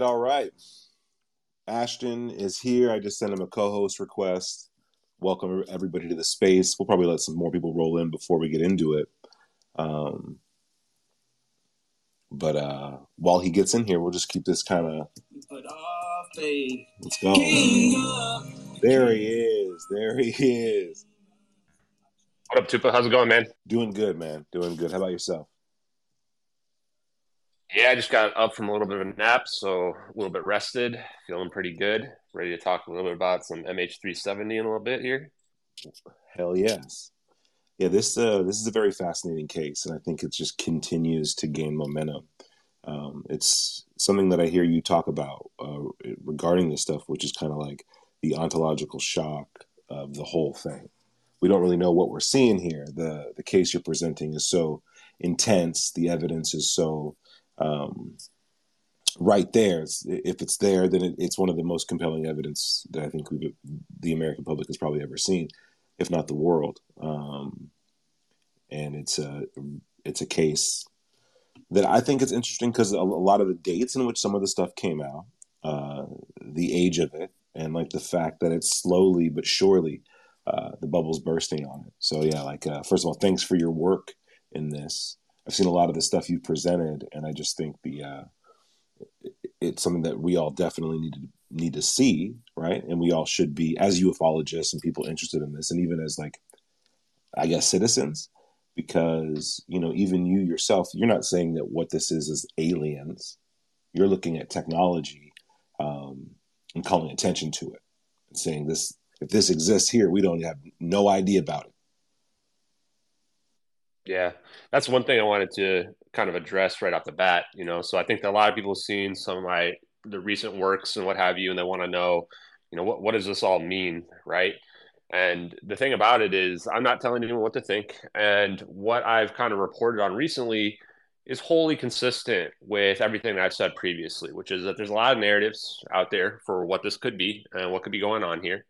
right, all right. Ashton is here. I just sent him a co-host request. Welcome everybody to the space. We'll probably let some more people roll in before we get into it. But while he gets in here, we'll just keep this kind of... Let's go. There he is. What up, Tupa? How's it going, man? Doing good, man. How about yourself? Yeah, I just got up from a little bit of a nap, so a little bit rested, feeling pretty good. Ready to talk a little bit about some MH370 in a little bit here. Hell yes. Yeah, this is a very fascinating case, and I think it just continues to gain momentum. It's something that I hear you talk about regarding this stuff, which is kind of like the ontological shock of the whole thing. We don't really know what we're seeing here. The case you're presenting is so intense. The evidence is so... right there. If it's there, then it's one of the most compelling evidence that I think the American public has probably ever seen, if not the world. And it's a case that I think it's interesting because a lot of the dates in which some of the stuff came out, the age of it, and like the fact that it's slowly but surely the bubble's bursting on it. So yeah, first of all, thanks for your work in this. I've seen a lot of the stuff you've presented, and I just think it's something that we all definitely need to see, right? And we all should be, as ufologists and people interested in this, and even as citizens, because even you yourself, you're not saying that what this is aliens. You're looking at technology and calling attention to it, and saying this: if this exists here, we don't have no idea about it. Yeah, that's one thing I wanted to kind of address right off the bat, So I think that a lot of people have seen some of the recent works and what have you, and they want to know, what does this all mean, right? And the thing about it is I'm not telling anyone what to think. And what I've kind of reported on recently is wholly consistent with everything that I've said previously, which is that there's a lot of narratives out there for what this could be and what could be going on here.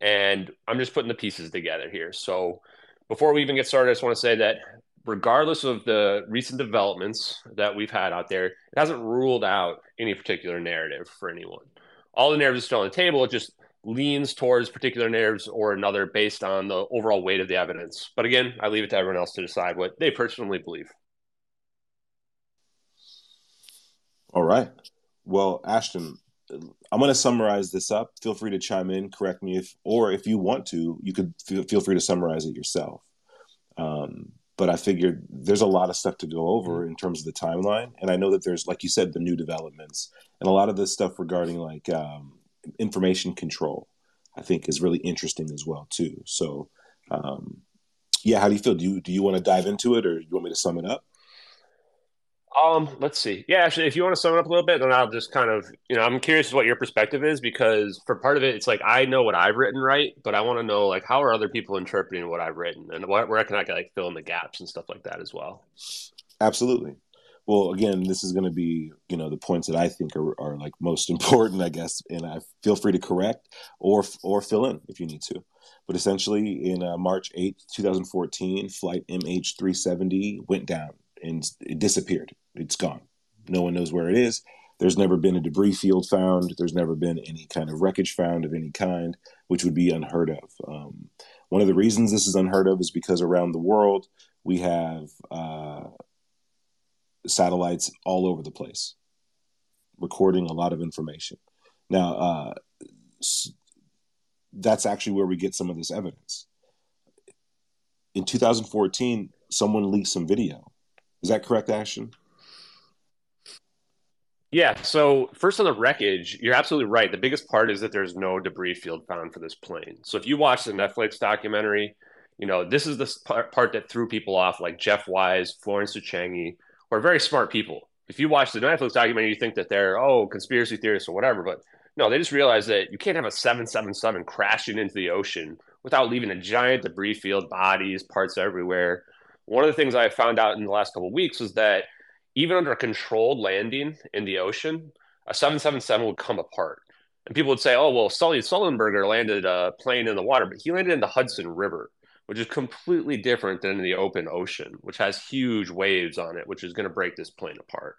And I'm just putting the pieces together here. So before we even get started, I just want to say that regardless of the recent developments that we've had out there, it hasn't ruled out any particular narrative for anyone. All the narratives are still on the table. It just leans towards particular narratives or another based on the overall weight of the evidence. But again, I leave it to everyone else to decide what they personally believe. All right. Well, Ashton, I'm going to summarize this up. Feel free to chime in, correct me if you want to, you could feel free to summarize it yourself. But I figured there's a lot of stuff to go over in terms of the timeline. And I know that there's, like you said, the new developments and a lot of this stuff regarding information control, I think is really interesting as well too. So how do you feel? Do you want to dive into it, or do you want me to sum it up? Let's see. Yeah, actually, if you want to sum it up a little bit, then I'll just kind of, I'm curious what your perspective is, because for part of it, it's I know what I've written, right? But I want to know, how are other people interpreting what I've written, and where can I fill in the gaps and stuff like that as well? Absolutely. Well, again, this is going to be, the points that I think are most important, I guess, and I feel free to correct or fill in if you need to. But essentially, in March 8th, 2014, flight MH370 went down. And it disappeared. It's gone. No one knows where it is. There's never been a debris field found. There's never been any kind of wreckage found of any kind, which would be unheard of. One of the reasons this is unheard of is because around the world, we have satellites all over the place, recording a lot of information. Now, that's actually where we get some of this evidence. In 2014, someone leaked some video. Is that correct, Ashton? Yeah. So first on the wreckage, you're absolutely right. The biggest part is that there's no debris field found for this plane. So if you watch the Netflix documentary, this is the part that threw people off, like Jeff Wise, Florence de Changy, who are very smart people. If you watch the Netflix documentary, you think that they're, conspiracy theorists or whatever. But no, they just realized that you can't have a 777 crashing into the ocean without leaving a giant debris field, bodies, parts everywhere. One of the things I found out in the last couple of weeks was that even under a controlled landing in the ocean, a 777 would come apart. And people would say, Sully Sullenberger landed a plane in the water, but he landed in the Hudson River, which is completely different than in the open ocean, which has huge waves on it, which is going to break this plane apart.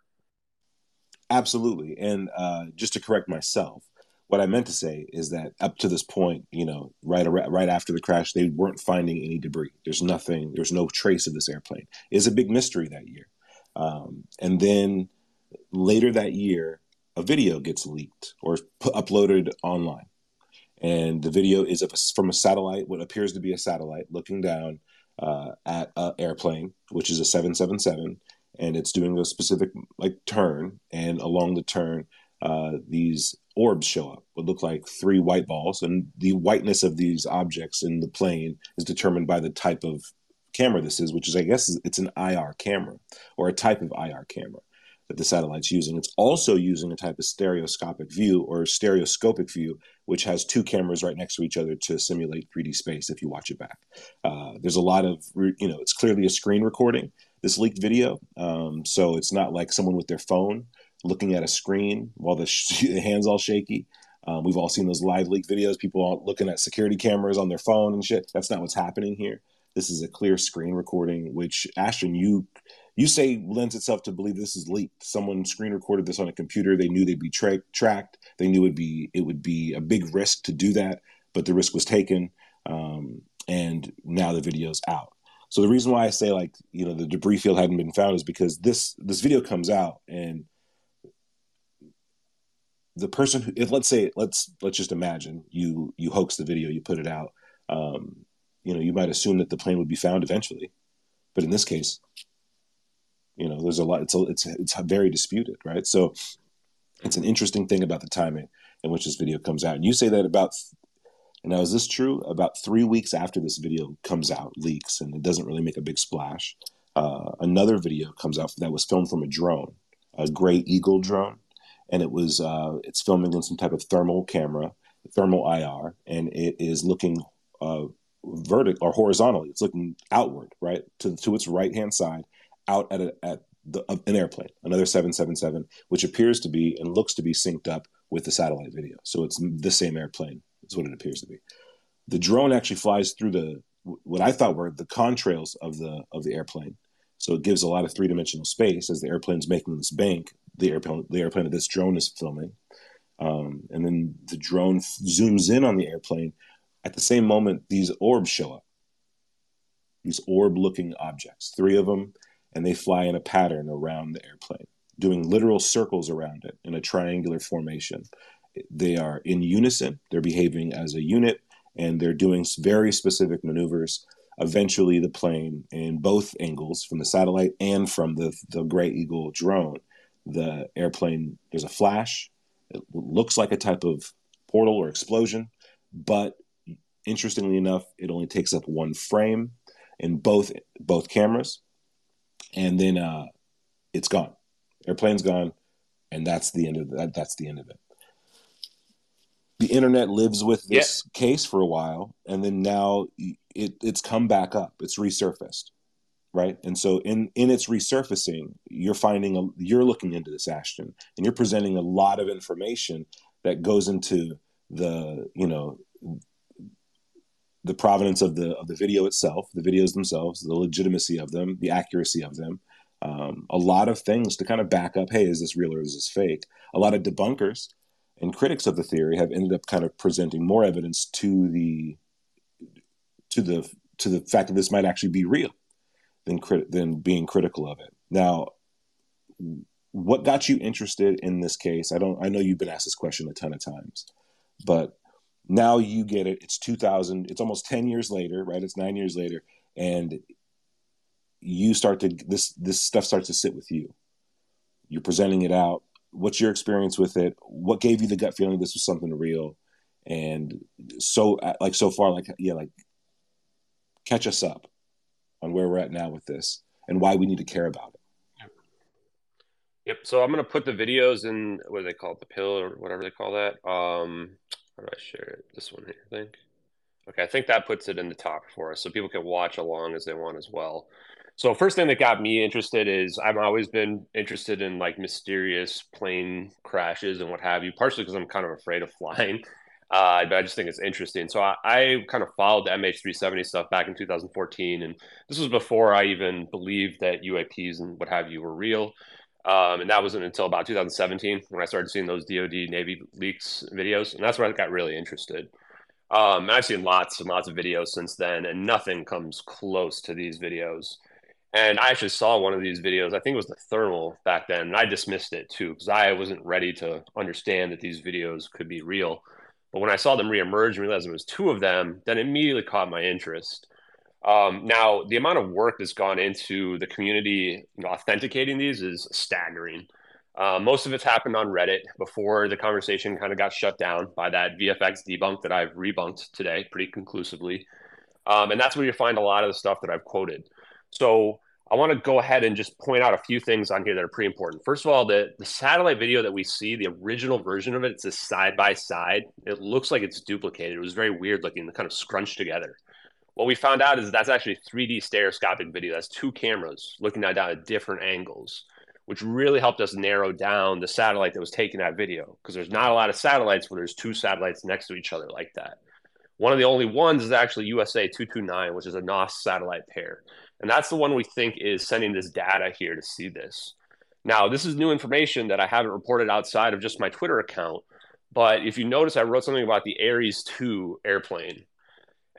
Absolutely. And just to correct myself, what I meant to say is that up to this point, you know, right after the crash, they weren't finding any debris. There's nothing. There's no trace of this airplane. It's a big mystery that year. And then later that year, a video gets leaked or uploaded online. And the video is from a satellite, what appears to be a satellite, looking down at an airplane, which is a 777. And it's doing a specific like turn, and along the turn, these orbs show up. What look like three white balls, and the whiteness of these objects in the plane is determined by the type of camera this is, which is, I guess, it's an IR camera or a type of IR camera that the satellite's using. It's also using a type of stereoscopic view or stereoscopic view, which has two cameras right next to each other to simulate 3D space if you watch it back. There's a lot of, you know, it's clearly a screen recording, this leaked video. So it's not like someone with their phone looking at a screen while the hand's all shaky. We've all seen those live leak videos, people all looking at security cameras on their phone and shit. That's not what's happening here. This is a clear screen recording, which, Ashton, you say lends itself to believe this is leaked. Someone screen recorded this on a computer. They knew they'd be tracked. They knew it would be a big risk to do that, but the risk was taken, and now the video's out. So the reason why I say, like, you know, the debris field hadn't been found is because this video comes out, and the person who, if, let's just imagine you hoax the video, you put it out. You know, you might assume that the plane would be found eventually, but in this case, you know, there's a lot, it's very disputed, right? So it's an interesting thing about the timing in which this video comes out. And you say that now is this true? About 3 weeks after this video comes out, leaks, and it doesn't really make a big splash, another video comes out that was filmed from a drone, a Gray Eagle drone. And it was, it's filming in some type of thermal camera, thermal IR, and it is looking vertically or horizontally. It's looking outward, right? To its right-hand side, out at an airplane, another 777, which appears to be and looks to be synced up with the satellite video. So it's the same airplane. It's what it appears to be. The drone actually flies through what I thought were the contrails of the airplane. So it gives a lot of three-dimensional space as the airplane's making this bank, the airplane that this drone is filming. And then the drone zooms in on the airplane. At the same moment, these orbs show up, these orb-looking objects, three of them, and they fly in a pattern around the airplane, doing literal circles around it in a triangular formation. They are in unison. They're behaving as a unit, and they're doing very specific maneuvers. Eventually, the plane, in both angles, from the satellite and from the Gray Eagle drone, the airplane, there's a flash. It looks like a type of portal or explosion, but interestingly enough, it only takes up one frame in both cameras. And then it's gone. Airplane's gone, and that's the end of that. That's the end of it. The internet lives with this case for a while, and then now it's come back up. It's resurfaced, right? And so in its resurfacing, you're looking into this, Ashton, and you're presenting a lot of information that goes into the, you know, the provenance of the video itself, the videos themselves, the legitimacy of them, the accuracy of them, a lot of things to kind of back up, hey, is this real or is this fake? A lot of debunkers and critics of the theory have ended up kind of presenting more evidence to the fact that this might actually be real than being critical of it. Now, what got you interested in this case? I know you've been asked this question a ton of times, but now you get it. It's 2000. It's almost 10 years later, right? It's 9 years later. And you start to, this stuff starts to sit with you. You're presenting it out. What's your experience with it? What gave you the gut feeling this was something real? And so far, catch us up on where we're at now with this and why we need to care about it. Yep. So I'm going to put the videos in, what do they call it? The pill or whatever they call that. How do I share it? This one here, I think. Okay, I think that puts it in the top for us, so people can watch along as they want as well. So first thing that got me interested is I've always been interested in like mysterious plane crashes and what have you, partially because I'm kind of afraid of flying, but I just think it's interesting. So I kind of followed the MH370 stuff back in 2014, and this was before I even believed that UAPs and what have you were real. And that wasn't until about 2017 when I started seeing those DoD Navy leaks videos. And that's where I got really interested. And I've seen lots and lots of videos since then, and nothing comes close to these videos. And I actually saw one of these videos, I think it was the thermal back then, and I dismissed it too, because I wasn't ready to understand that these videos could be real. But when I saw them reemerge and realized there was two of them, that immediately caught my interest. Now, the amount of work that's gone into the community authenticating these is staggering. Most of it's happened on Reddit before the conversation kind of got shut down by that VFX debunk that I've rebunked today pretty conclusively. And that's where you find a lot of the stuff that I've quoted. So I want to go ahead and just point out a few things on here that are pretty important. First of all, the satellite video that we see, the original version of it, it's a side-by-side. It looks like it's duplicated. It was very weird looking, kind of scrunched together. What we found out is that's actually 3D stereoscopic video. That's two cameras looking down at different angles, which really helped us narrow down the satellite that was taking that video, because there's not a lot of satellites where there's two satellites next to each other like that. One of the only ones is actually USA 229, which is a NOS satellite pair. And that's the one we think is sending this data here to see this. Now, this is new information that I haven't reported outside of just my Twitter account. But if you notice, I wrote something about the Ares 2 airplane.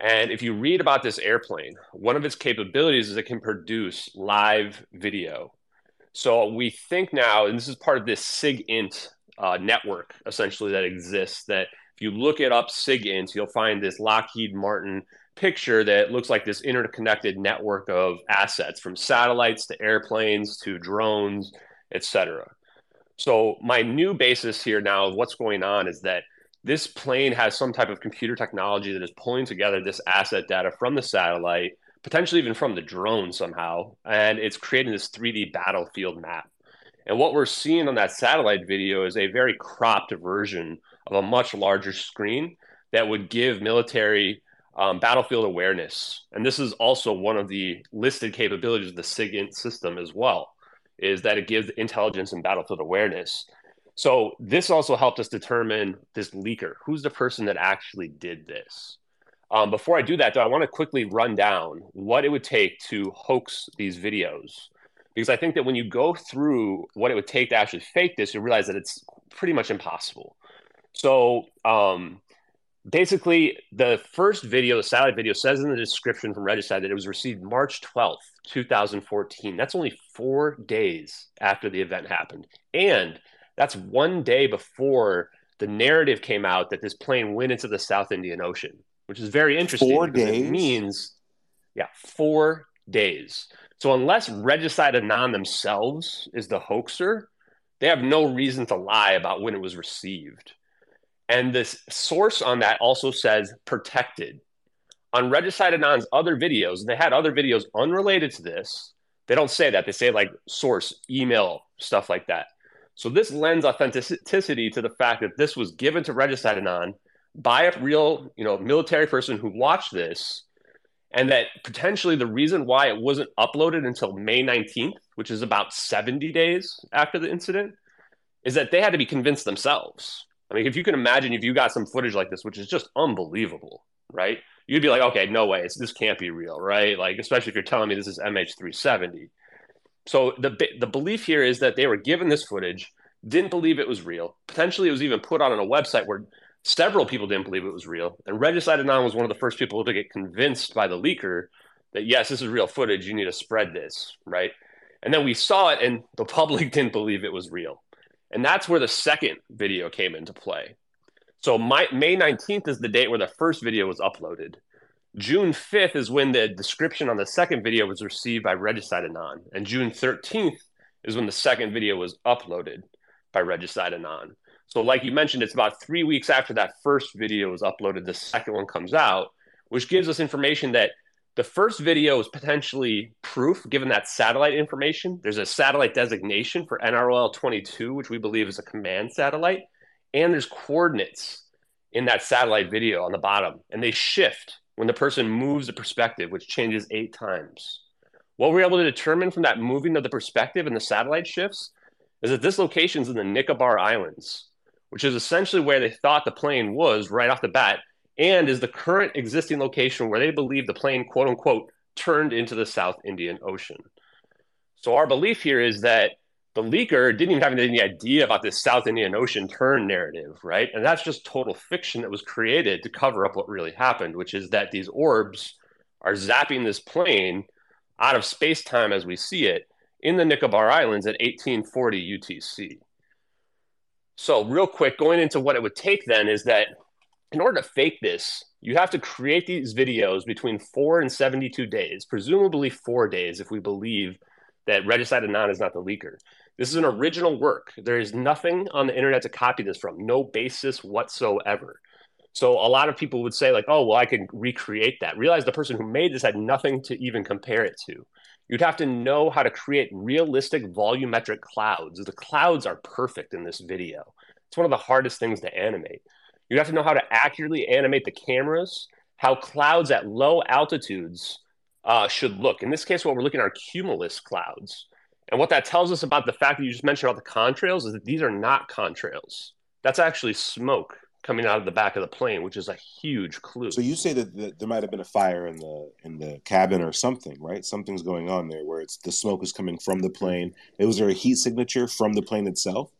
And if you read about this airplane, one of its capabilities is it can produce live video. So we think now, and this is part of this SIGINT network, essentially, that exists, that if you look it up, SIGINT, you'll find this Lockheed Martin picture that looks like this interconnected network of assets, from satellites to airplanes to drones, etc. So my new basis here now of what's going on is that this plane has some type of computer technology that is pulling together this asset data from the satellite, potentially even from the drone somehow, and it's creating this 3D battlefield map. And what we're seeing on that satellite video is a very cropped version of a much larger screen that would give military battlefield awareness. And this is also one of the listed capabilities of the SIGINT system as well, is that it gives intelligence and battlefield awareness. So this also helped us determine this leaker. Who's the person that actually did this? Before I do that, though, I want to quickly run down what it would take to hoax these videos, because I think that when you go through what it would take to actually fake this, you realize that it's pretty much impossible. So basically, the first video, the satellite video, says in the description from Regicide that it was received March 12th, 2014. That's only 4 days after the event happened. And that's one day before the narrative came out that this plane went into the South Indian Ocean, which is very interesting. 4 days? It means, yeah, 4 days. So unless Regicide Anon themselves is the hoaxer, they have no reason to lie about when it was received. And this source on that also says protected. On Regicide Anon's other videos, and they had other videos unrelated to this, they don't say that. They say like source, email, stuff like that. So this lends authenticity to the fact that this was given to Regicide Anon by a real, military person who watched this, and that potentially the reason why it wasn't uploaded until May 19th, which is about 70 days after the incident, is that they had to be convinced themselves. I mean, if you can imagine, if you got some footage like this, which is just unbelievable, right? You'd be like, okay, no way, this can't be real, right? Like, especially if you're telling me this is MH370. So the belief here is that they were given this footage, didn't believe it was real. Potentially it was even put on a website where several people didn't believe it was real. And Regicide Anon was one of the first people to get convinced by the leaker that, yes, this is real footage. You need to spread this, right? And then we saw it and the public didn't believe it was real. And that's where the second video came into play. So May 19th is the date where the first video was uploaded. June 5th is when the description on the second video was received by Regicide Anon. And June 13th is when the second video was uploaded by Regicide Anon. So like you mentioned, it's about 3 weeks after that first video was uploaded, the second one comes out, which gives us information that the first video is potentially proof, given that satellite information. There's a satellite designation for NROL-22, which we believe is a command satellite. And there's coordinates in that satellite video on the bottom. And they shift when the person moves the perspective, which changes 8 times. What we're able to determine from that moving of the perspective and the satellite shifts is that this location is in the Nicobar Islands, which is essentially where they thought the plane was right off the bat, and is the current existing location where they believe the plane, quote unquote, turned into the South Indian Ocean. So our belief here is that the leaker didn't even have any idea about this South Indian Ocean turn narrative, right? And that's just total fiction that was created to cover up what really happened, which is that these orbs are zapping this plane out of space-time as we see it in the Nicobar Islands at 1840 UTC. So real quick, going into what it would take then is that in order to fake this, you have to create these videos between 4 and 72 days, presumably 4 days if we believe that Regicide Anon is not the leaker. This is an original work. There is nothing on the internet to copy this from, no basis whatsoever. So a lot of people would say like, oh, well, I can recreate that. Realize the person who made this had nothing to even compare it to. You'd have to know how to create realistic volumetric clouds. The clouds are perfect in this video. It's one of the hardest things to animate. You'd have to know how to accurately animate the cameras, how clouds at low altitudes should look. In this case, what we're looking at are cumulus clouds. And what that tells us about the fact that you just mentioned about the contrails is that these are not contrails. That's actually smoke coming out of the back of the plane, which is a huge clue. So you say that there might have been a fire in the cabin or something, right? Something's going on there where it's the smoke is coming from the plane. Was there a heat signature from the plane itself?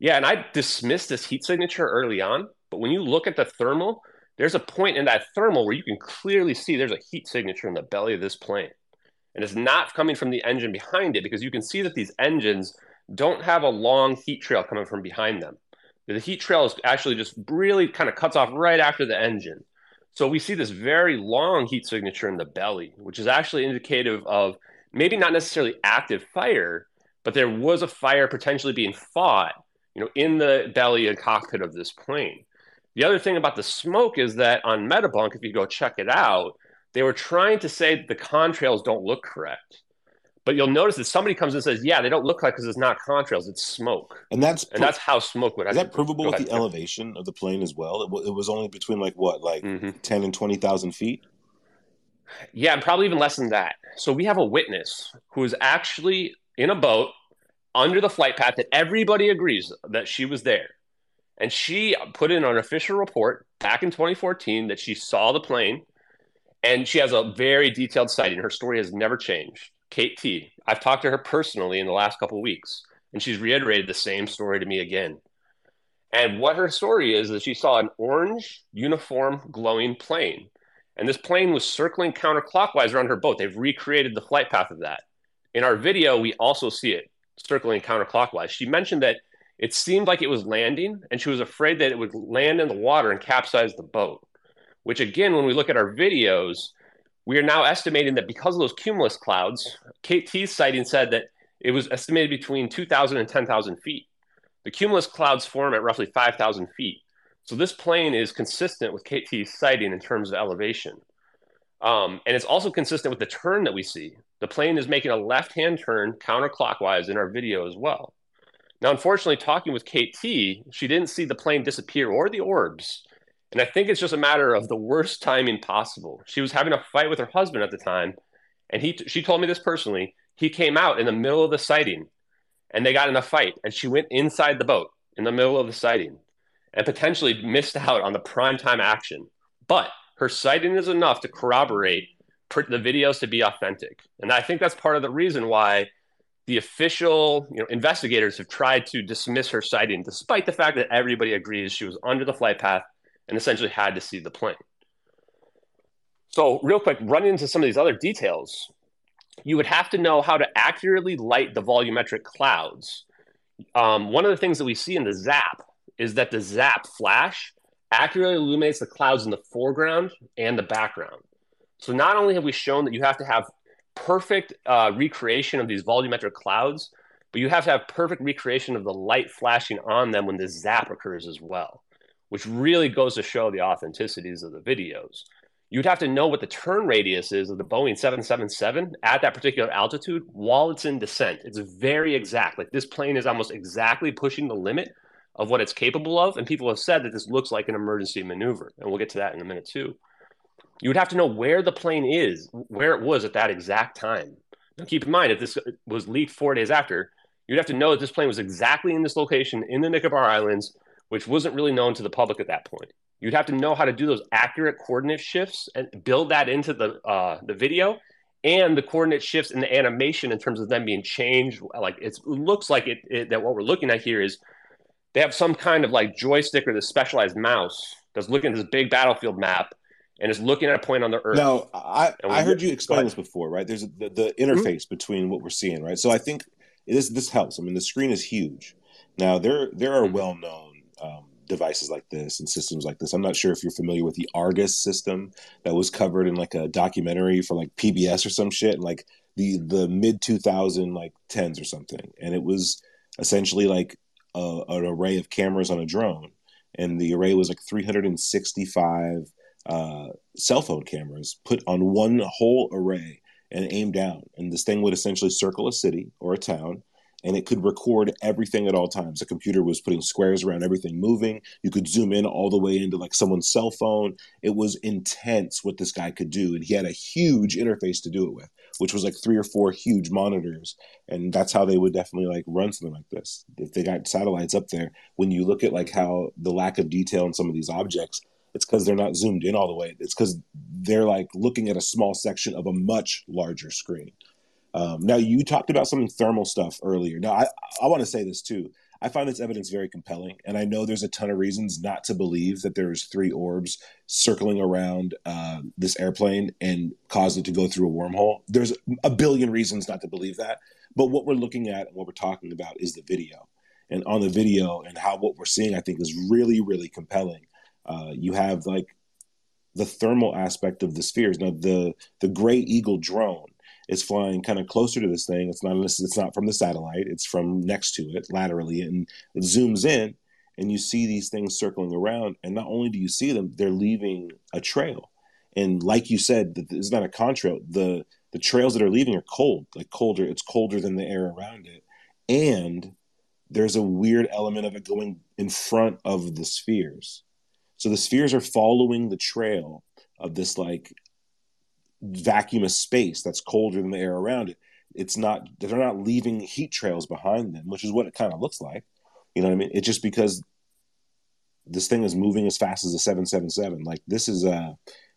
Yeah, and I dismissed this heat signature early on, but when you look at the thermal, there's a point in that thermal where you can clearly see there's a heat signature in the belly of this plane. And it's not coming from the engine behind it because you can see that these engines don't have a long heat trail coming from behind them. The heat trail is actually just really kind of cuts off right after the engine. So we see this very long heat signature in the belly, which is actually indicative of maybe not necessarily active fire, but there was a fire potentially being fought, you know, in the belly and cockpit of this plane. The other thing about the smoke is that on Metabunk, if you go check it out, they were trying to say that the contrails don't look correct. But you'll notice that somebody comes and says, yeah, they don't look like because it's not contrails, it's smoke. And that's how smoke would actually. Is that provable with the elevation of the plane as well? It was only between like what, like 10 and 20,000 feet? Yeah, and probably even less than that. So we have a witness who is actually in a boat under the flight path that everybody agrees that she was there. And she put in an official report back in 2014 that she saw the plane, and she has a very detailed sighting. Her story has never changed. Kate T. I've talked to her personally in the last couple of weeks, and she's reiterated the same story to me again. And what her story is that she saw an orange uniform glowing plane. And this plane was circling counterclockwise around her boat. They've recreated the flight path of that. In our video, we also see it circling counterclockwise. She mentioned that it seemed like it was landing, and she was afraid that it would land in the water and capsize the boat, which again, when we look at our videos, we are now estimating that because of those cumulus clouds, KT's sighting said that it was estimated between 2,000 and 10,000 feet. The cumulus clouds form at roughly 5,000 feet. So this plane is consistent with KT's sighting in terms of elevation. And it's also consistent with the turn that we see. The plane is making a left-hand turn counterclockwise in our video as well. Now, unfortunately, talking with Kate T, she didn't see the plane disappear or the orbs. And I think it's just a matter of the worst timing possible. She was having a fight with her husband at the time, and she told me this personally. He came out in the middle of the sighting, and they got in a fight, and she went inside the boat in the middle of the sighting and potentially missed out on the primetime action. But her sighting is enough to corroborate the videos to be authentic. And I think that's part of the reason why the official, you know, investigators have tried to dismiss her sighting, despite the fact that everybody agrees she was under the flight path and essentially had to see the plane. So real quick, running into some of these other details, you would have to know how to accurately light the volumetric clouds. One of the things that we see in the zap is that the zap flash accurately illuminates the clouds in the foreground and the background. So not only have we shown that you have to have perfect recreation of these volumetric clouds, but you have to have perfect recreation of the light flashing on them when the zap occurs as well, which really goes to show the authenticities of the videos. You'd have to know what the turn radius is of the Boeing 777 at that particular altitude while it's in descent. It's very exact. Like this plane is almost exactly pushing the limit of what it's capable of. And people have said that this looks like an emergency maneuver. And we'll get to that in a minute too. You would have to know where the plane is, where it was at that exact time. Now keep in mind, if this was leaked 4 days after, you'd have to know that this plane was exactly in this location in the Nicobar Islands, which wasn't really known to the public at that point. You'd have to know how to do those accurate coordinate shifts and build that into the video and the coordinate shifts in the animation in terms of them being changed. Like it looks like that what we're looking at here is they have some kind of like joystick or this specialized mouse that's looking at this big battlefield map and is looking at a point on the earth. Now, I heard you explain this before, right? There's the interface between what we're seeing, right? So I think this helps. I mean, the screen is huge. Now, there are well-known devices like this and systems like this. I'm not sure if you're familiar with the Argus system that was covered in like a documentary for like PBS or some shit, like the mid 2000 like tens or something, and it was essentially like an array of cameras on a drone, and the array was like 365 cell phone cameras put on one whole array and aimed down, and this thing would essentially circle a city or a town. And it could record everything at all times. The computer was putting squares around everything moving. You could zoom in all the way into like someone's cell phone. It was intense what this guy could do. And he had a huge interface to do it with, which was like 3 or 4 huge monitors. And that's how they would definitely like run something like this. If they got satellites up there, when you look at like how the lack of detail in some of these objects, it's because they're not zoomed in all the way. It's because they're like looking at a small section of a much larger screen. Now, you talked about some thermal stuff earlier. Now, I want to say this, too. I find this evidence very compelling, and I know there's a ton of reasons not to believe that there's 3 orbs circling around this airplane and causing it to go through a wormhole. There's a billion reasons not to believe that. But what we're looking at and what we're talking about is the video. And on the video and how what we're seeing, I think, is really, really compelling. You have, like, the thermal aspect of the spheres. Now, the Gray Eagle drone, it's flying kind of closer to this thing. It's not from the satellite. It's from next to it laterally, and it zooms in, and you see these things circling around. And not only do you see them, they're leaving a trail. And like you said, it's not a contrail. The trails that are leaving are cold, like colder. It's colder than the air around it. And there's a weird element of it going in front of the spheres. So the spheres are following the trail of this like vacuumous space that's colder than the air around it. They're not leaving heat trails behind them, which is what it kind of looks like. You know what I mean? It's just because this thing is moving as fast as a 777. Like, this is a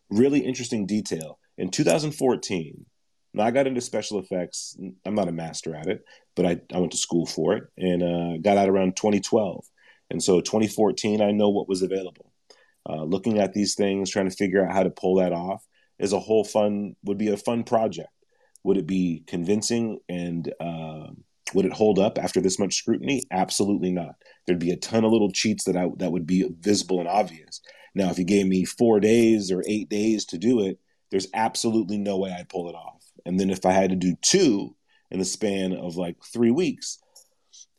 really interesting detail. In 2014, now I got into special effects. I'm not a master at it, but I went to school for it and got out around 2012. And so 2014, I know what was available. Looking at these things, trying to figure out how to pull that off, would be a fun project. Would it be convincing and would it hold up after this much scrutiny? Absolutely not. There'd be a ton of little cheats that would be visible and obvious. Now, if you gave me 4 days or 8 days to do it, there's absolutely no way I'd pull it off. And then if I had to do 2 in the span of like 3 weeks,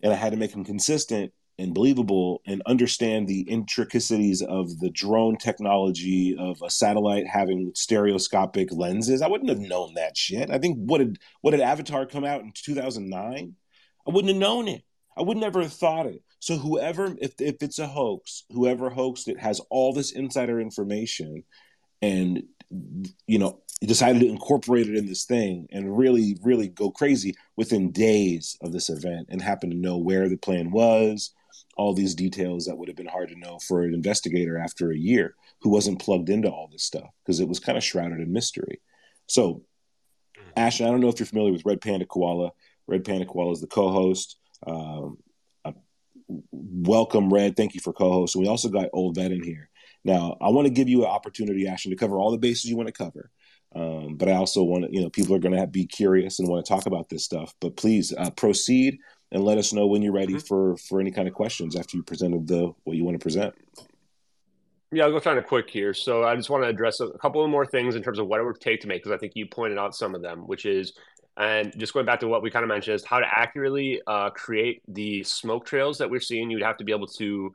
and I had to make them consistent and believable and understand the intricacies of the drone technology of a satellite having stereoscopic lenses, I wouldn't have known that shit. I think what did Avatar come out in 2009? I wouldn't have known it. I would never have thought it. So whoever, if it's a hoax, whoever hoaxed it has all this insider information and, you know, decided to incorporate it in this thing and really, really go crazy within days of this event and happen to know where the plane was, all these details that would have been hard to know for an investigator after a year who wasn't plugged into all this stuff because it was kind of shrouded in mystery. So, Ashton, I don't know if you're familiar with Red Panda Koala. Red Panda Koala is the co-host. Welcome, Red. Thank you for co-host. And we also got Old Vet in here. Now, I want to give you an opportunity, Ashton, to cover all the bases you want to cover. But I also want to, people are going to be curious and want to talk about this stuff. But please proceed. And let us know when you're ready for any kind of questions after you presented what you want to present. Yeah, I'll go kind of quick here. So I just want to address a couple of more things in terms of what it would take to make, because I think you pointed out some of them, which is, and just going back to what we kind of mentioned, is how to accurately create the smoke trails that we're seeing. You'd have to be able to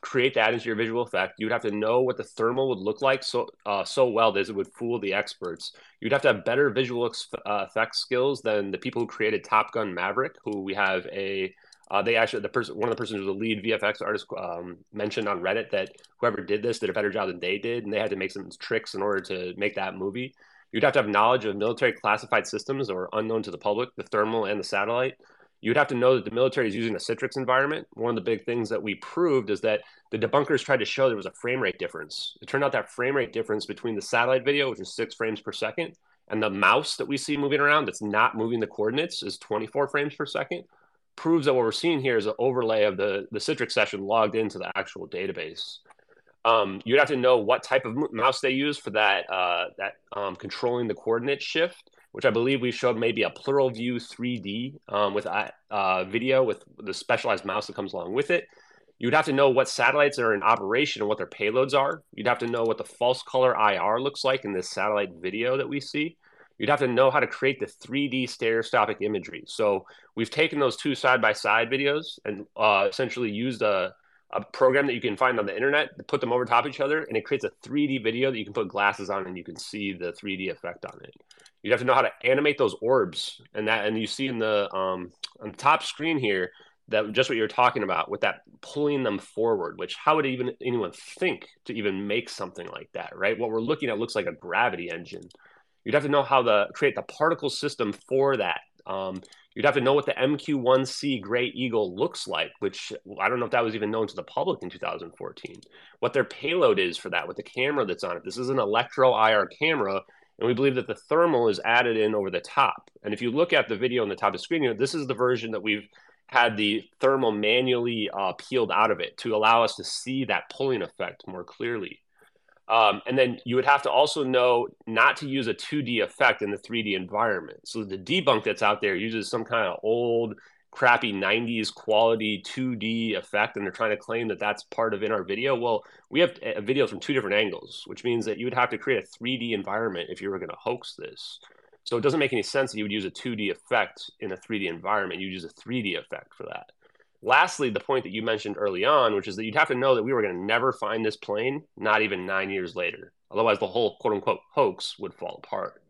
create that into your visual effect. You'd have to know what the thermal would look like so well that it would fool the experts. You'd have to have better visual effects skills than the people who created Top Gun Maverick, who we have one of the persons who's the lead VFX artist mentioned on Reddit that whoever did this did a better job than they did, and they had to make some tricks in order to make that movie. You'd have to have knowledge of military classified systems that were unknown to the public, the thermal and the satellite. You'd have to know that the military is using a Citrix environment. One of the big things that we proved is that the debunkers tried to show there was a frame rate difference. It turned out that frame rate difference between the satellite video, which is 6 frames per second, and the mouse that we see moving around that's not moving the coordinates is 24 frames per second, proves that what we're seeing here is an overlay of the Citrix session logged into the actual database. You'd have to know what type of mouse they use for that, controlling the coordinate shift, which I believe we showed maybe a Plural View 3D with video with the specialized mouse that comes along with it. You'd have to know what satellites are in operation and what their payloads are. You'd have to know what the false color IR looks like in this satellite video that we see. You'd have to know how to create the 3D stereoscopic imagery. So we've taken those two side-by-side videos and essentially used a program that you can find on the internet to put them over top of each other, and it creates a 3D video that you can put glasses on and you can see the 3D effect on it. You'd have to know how to animate those orbs, and you see in the on the top screen here that just what you're talking about with that pulling them forward, which how would even anyone think to even make something like that, right? What we're looking at looks like a gravity engine. You'd have to know how to create the particle system for that. You'd have to know what the MQ-1C Gray Eagle looks like, which I don't know if that was even known to the public in 2014, what their payload is for that, with the camera that's on it. This is an electro-IR camera, and we believe that the thermal is added in over the top. And if you look at the video on the top of the screen, you know, this is the version that we've had the thermal manually peeled out of it to allow us to see that pulling effect more clearly. And then you would have to also know not to use a 2D effect in the 3D environment. So the debunk that's out there uses some kind of old, crappy 90s quality 2D effect, and they're trying to claim that that's part of in our video. Well, we have a video from two different angles, which means that you would have to create a 3D environment if you were going to hoax this. So it doesn't make any sense that you would use a 2D effect in a 3D environment. You'd use a 3D effect for that. Lastly, the point that you mentioned early on, which is that you'd have to know that we were going to never find this plane, not even 9 years later. Otherwise, the whole quote-unquote hoax would fall apart.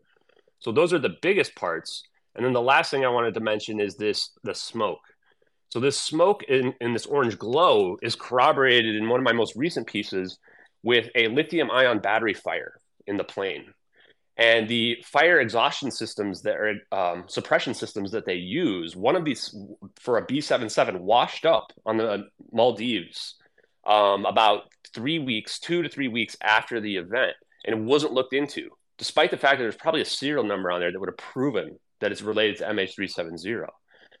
So those are the biggest parts. And then the last thing I wanted to mention is the smoke. So this smoke in this orange glow is corroborated in one of my most recent pieces with a lithium-ion battery fire in the plane. And the fire exhaustion systems that are suppression systems that they use, one of these for a B-77 washed up on the Maldives about 3 weeks, 2 to 3 weeks after the event. And it wasn't looked into, despite the fact that there's probably a serial number on there that would have proven that it's related to MH370.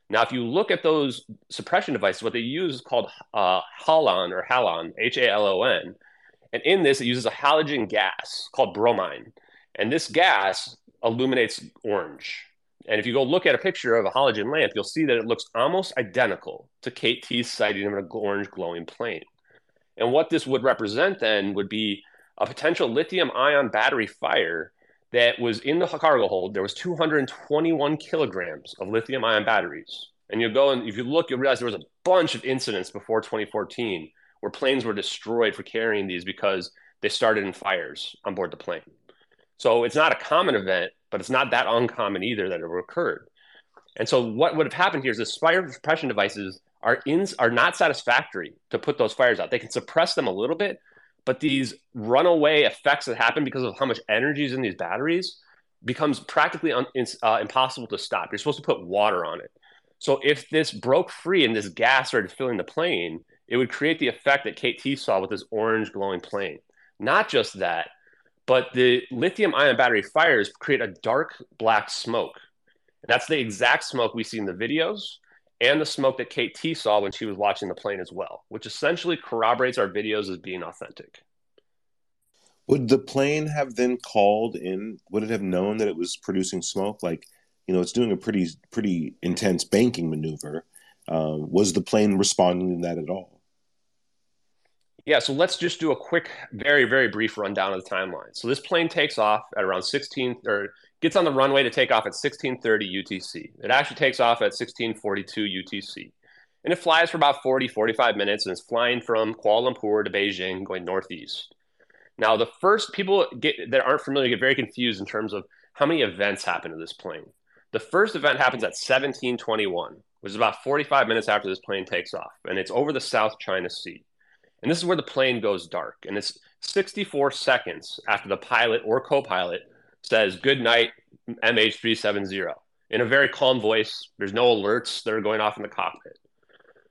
Now, if you look at those suppression devices, what they use is called halon or halon, H-A-L-O-N. And in this, it uses a halogen gas called bromine. And this gas illuminates orange. And if you go look at a picture of a halogen lamp, you'll see that it looks almost identical to Kate T's sighting of an orange glowing plane. And what this would represent then would be a potential lithium-ion battery fire that was in the cargo hold. There was 221 kilograms of lithium-ion batteries. And you'll go and if you look, you'll realize there was a bunch of incidents before 2014 where planes were destroyed for carrying these because they started in fires on board the plane. So it's not a common event, but it's not that uncommon either that it occurred. And so what would have happened here is the fire suppression devices are not satisfactory to put those fires out. They can suppress them a little bit, but these runaway effects that happen because of how much energy is in these batteries becomes practically impossible to stop. You're supposed to put water on it. So if this broke free and this gas started filling the plane, it would create the effect that Kate T saw with this orange glowing plane. Not just that, but the lithium-ion battery fires create a dark black smoke. And that's the exact smoke we see in the videos and the smoke that Kate T saw when she was watching the plane as well, which essentially corroborates our videos as being authentic. Would the plane have then called in? Would it have known that it was producing smoke? Like, you know, it's doing a pretty intense banking maneuver. Was the plane responding to that at all? Yeah, so let's just do a quick, very, very brief rundown of the timeline. So this plane takes off at around 16, or gets on the runway to take off at 16:30 UTC. It actually takes off at 16:42 UTC. And it flies for about 40, 45 minutes, and it's flying from Kuala Lumpur to Beijing, going northeast. Now, the first people that aren't familiar get very confused in terms of how many events happen to this plane. The first event happens at 17:21, which is about 45 minutes after this plane takes off, and it's over the South China Sea. And this is where the plane goes dark. And it's 64 seconds after the pilot or co-pilot says, "Good night, MH370," in a very calm voice. There's no alerts that are going off in the cockpit.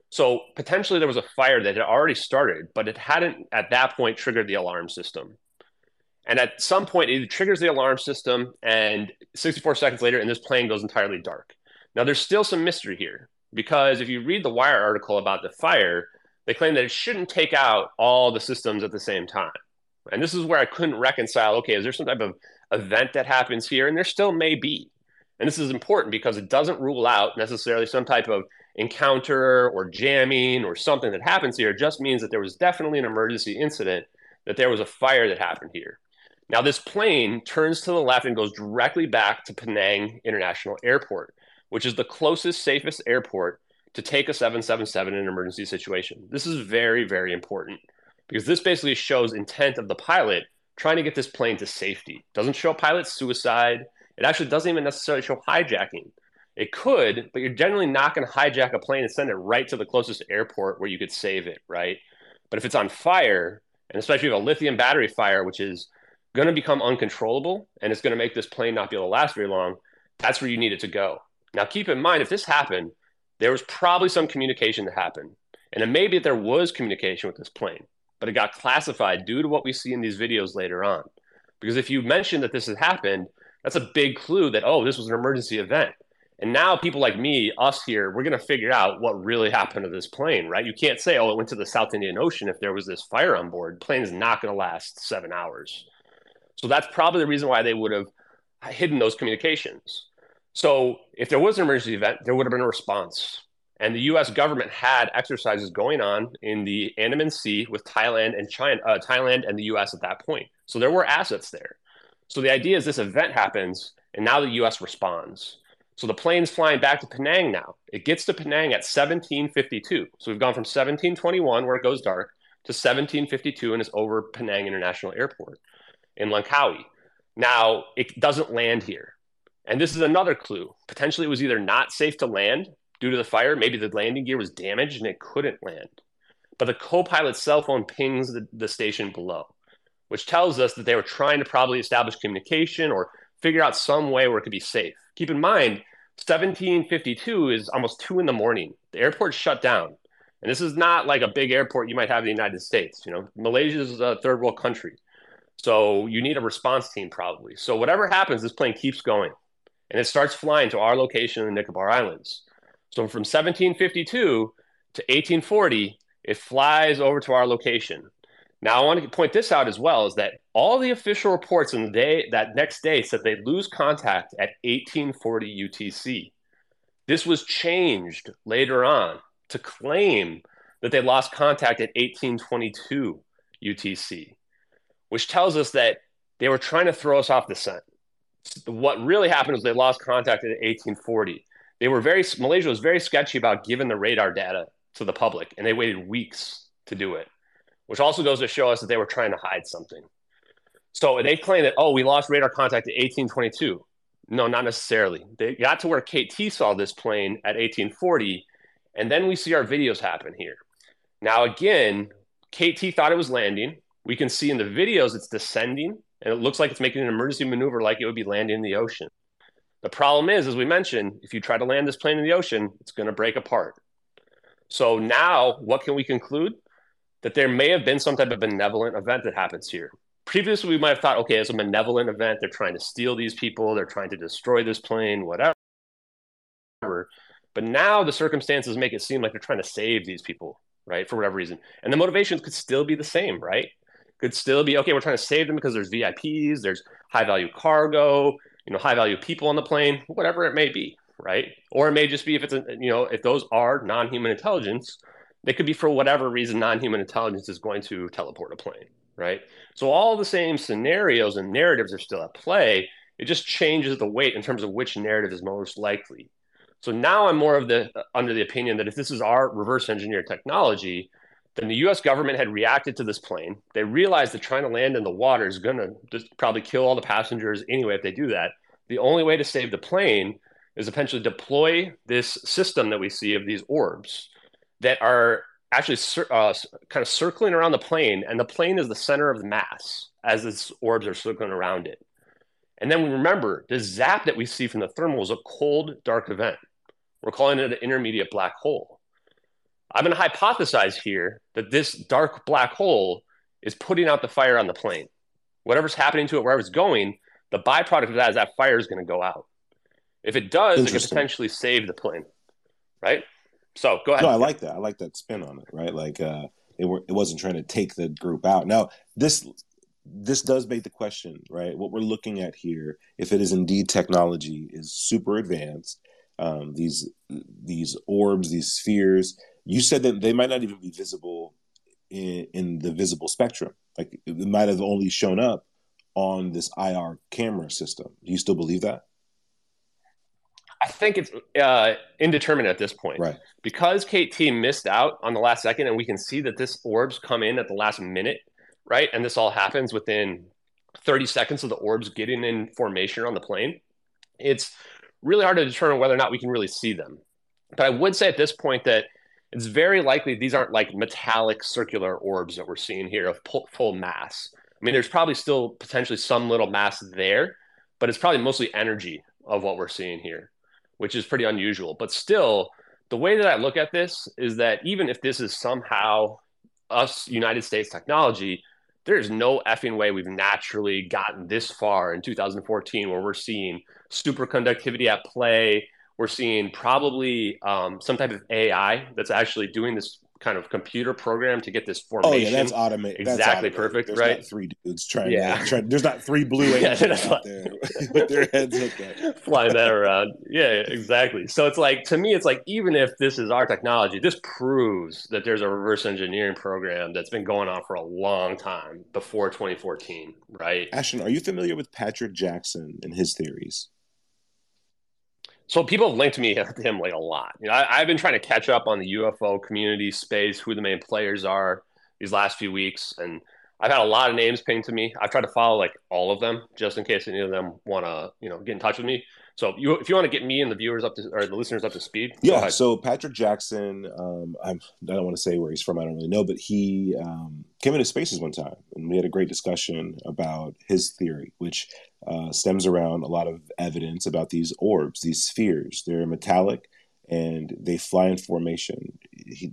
So potentially there was a fire that had already started, but it hadn't at that point triggered the alarm system. And at some point, it triggers the alarm system, and 64 seconds later, and this plane goes entirely dark. Now, there's still some mystery here, because if you read the Wire article about the fire, they claim that it shouldn't take out all the systems at the same time. And this is where I couldn't reconcile, okay, is there some type of event that happens here? And there still may be. And this is important because it doesn't rule out necessarily some type of encounter or jamming or something that happens here. It just means that there was definitely an emergency incident, that there was a fire that happened here. Now, this plane turns to the left and goes directly back to Penang International Airport, which is the closest, safest airport to take a 777 in an emergency situation. This is very, very important, because this basically shows intent of the pilot trying to get this plane to safety. It doesn't show pilot suicide. It actually doesn't even necessarily show hijacking. It could, but you're generally not going to hijack a plane and send it right to the closest airport where you could save it, right? But if it's on fire, and especially if a lithium battery fire, which is going to become uncontrollable, and it's going to make this plane not be able to last very long, that's where you need it to go. Now, keep in mind, if this happened, there was probably some communication that happened. And it may be that there was communication with this plane, but it got classified due to what we see in these videos later on. Because if you mention that this has happened, that's a big clue that, oh, this was an emergency event. And now people like me, us here, we're going to figure out what really happened to this plane, right? You can't say, oh, it went to the South Indian Ocean if there was this fire on board. The plane is not going to last 7 hours. So that's probably the reason why they would have hidden those communications. So if there was an emergency event, there would have been a response. And the U.S. government had exercises going on in the Andaman Sea with Thailand and China, Thailand and the U.S. at that point. So there were assets there. So the idea is this event happens, and now the U.S. responds. So the plane's flying back to Penang now. It gets to Penang at 1752. So we've gone from 1721, where it goes dark, to 1752, and is over Penang International Airport in Langkawi. Now, it doesn't land here. And this is another clue. Potentially, it was either not safe to land due to the fire. Maybe the landing gear was damaged and it couldn't land. But the co-pilot's cell phone pings the station below, which tells us that they were trying to probably establish communication or figure out some way where it could be safe. Keep in mind, 1752 is almost 2 in the morning. The airport's shut down. And this is not like a big airport you might have in the United States. You know, Malaysia is a third world country. So you need a response team probably. So whatever happens, this plane keeps going. And it starts flying to our location in the Nicobar Islands. So from 1752 to 1840, it flies over to our location. Now, I want to point this out as well, is that all the official reports in the day, that next day, said they lose contact at 1840 UTC. This was changed later on to claim that they lost contact at 1822 UTC, which tells us that they were trying to throw us off the scent. What really happened was they lost contact at 1840. They were Malaysia was very sketchy about giving the radar data to the public, and they waited weeks to do it, which also goes to show us that they were trying to hide something. So they claim that, oh, we lost radar contact at 1822. No, not necessarily. They got to where Kate T saw this plane at 1840, and then we see our videos happen here. Now, again, Kate T thought it was landing. We can see in the videos it's descending, and it looks like it's making an emergency maneuver like it would be landing in the ocean. The problem is, as we mentioned, if you try to land this plane in the ocean, it's going to break apart. So now what can we conclude? That there may have been some type of benevolent event that happens here. Previously, we might have thought, okay, it's a benevolent event. They're trying to steal these people. They're trying to destroy this plane, whatever. But now the circumstances make it seem like they're trying to save these people, right, for whatever reason. And the motivations could still be the same, right? Could still be, okay, we're trying to save them because there's VIPs, there's high-value cargo, you know, high-value people on the plane, whatever it may be, right? Or it may just be if it's, you know, if those are non-human intelligence, they could be, for whatever reason, non-human intelligence is going to teleport a plane, right? So all the same scenarios and narratives are still at play. It just changes the weight in terms of which narrative is most likely. So now I'm more of the under the opinion that if this is our reverse engineered technology, then the U.S. government had reacted to this plane. They realized that trying to land in the water is going to just probably kill all the passengers anyway if they do that. The only way to save the plane is eventually deploy this system that we see of these orbs that are actually kind of circling around the plane, and the plane is the center of the mass as its orbs are circling around it. And then we remember, the zap that we see from the thermal is a cold, dark event. We're calling it an intermediate black hole. I'm going to hypothesize here that this dark black hole is putting out the fire on the plane, whatever's happening to it, wherever it's going, the byproduct of that is that fire is going to go out. If it does, it could potentially save the plane, right? So go ahead. No, I like that. I like that spin on it, right? Like it wasn't trying to take the group out. Now, this does beg the question, right? What we're looking at here, if it is indeed technology, is super advanced. These orbs, these spheres, you said that they might not even be visible in the visible spectrum. Like it might have only shown up on this IR camera system. Do you still believe that? I think it's indeterminate at this point. Right. Because Kate T missed out on the last second, and we can see that this orbs come in at the last minute, right? And this all happens within 30 seconds of the orbs getting in formation on the plane. It's really hard to determine whether or not we can really see them. But I would say at this point that it's very likely these aren't like metallic circular orbs that we're seeing here of full mass. I mean, there's probably still potentially some little mass there, but it's probably mostly energy of what we're seeing here, which is pretty unusual. But still, the way that I look at this is that even if this is somehow us United States technology, there's no effing way we've naturally gotten this far in 2014 where we're seeing superconductivity at play. We're seeing probably some type of AI that's actually doing this kind of computer program to get this formation. Oh, yeah, that's automated. Exactly, perfect, there's right? Not three dudes trying to try, there's not three blue aliens out there with their heads hooked up. Flying that around. Yeah, exactly. So it's like, to me, it's like, even if this is our technology, this proves that there's a reverse engineering program that's been going on for a long time before 2014, right? Ashton, are you familiar with Patrick Jackson and his theories? So people have linked me to him like a lot. You know, I've been trying to catch up on the UFO community space, who the main players are these last few weeks. And I've had a lot of names pinged to me. I've tried to follow like all of them just in case any of them want to, you know, get in touch with me. So if you want to get me and the viewers up to, or the listeners up to speed. Yeah. So Patrick Jackson, I don't want to say where he's from. I don't really know, but he came into Spaces one time and we had a great discussion about his theory, which stems around a lot of evidence about these orbs, these spheres. They're metallic and they fly in formation.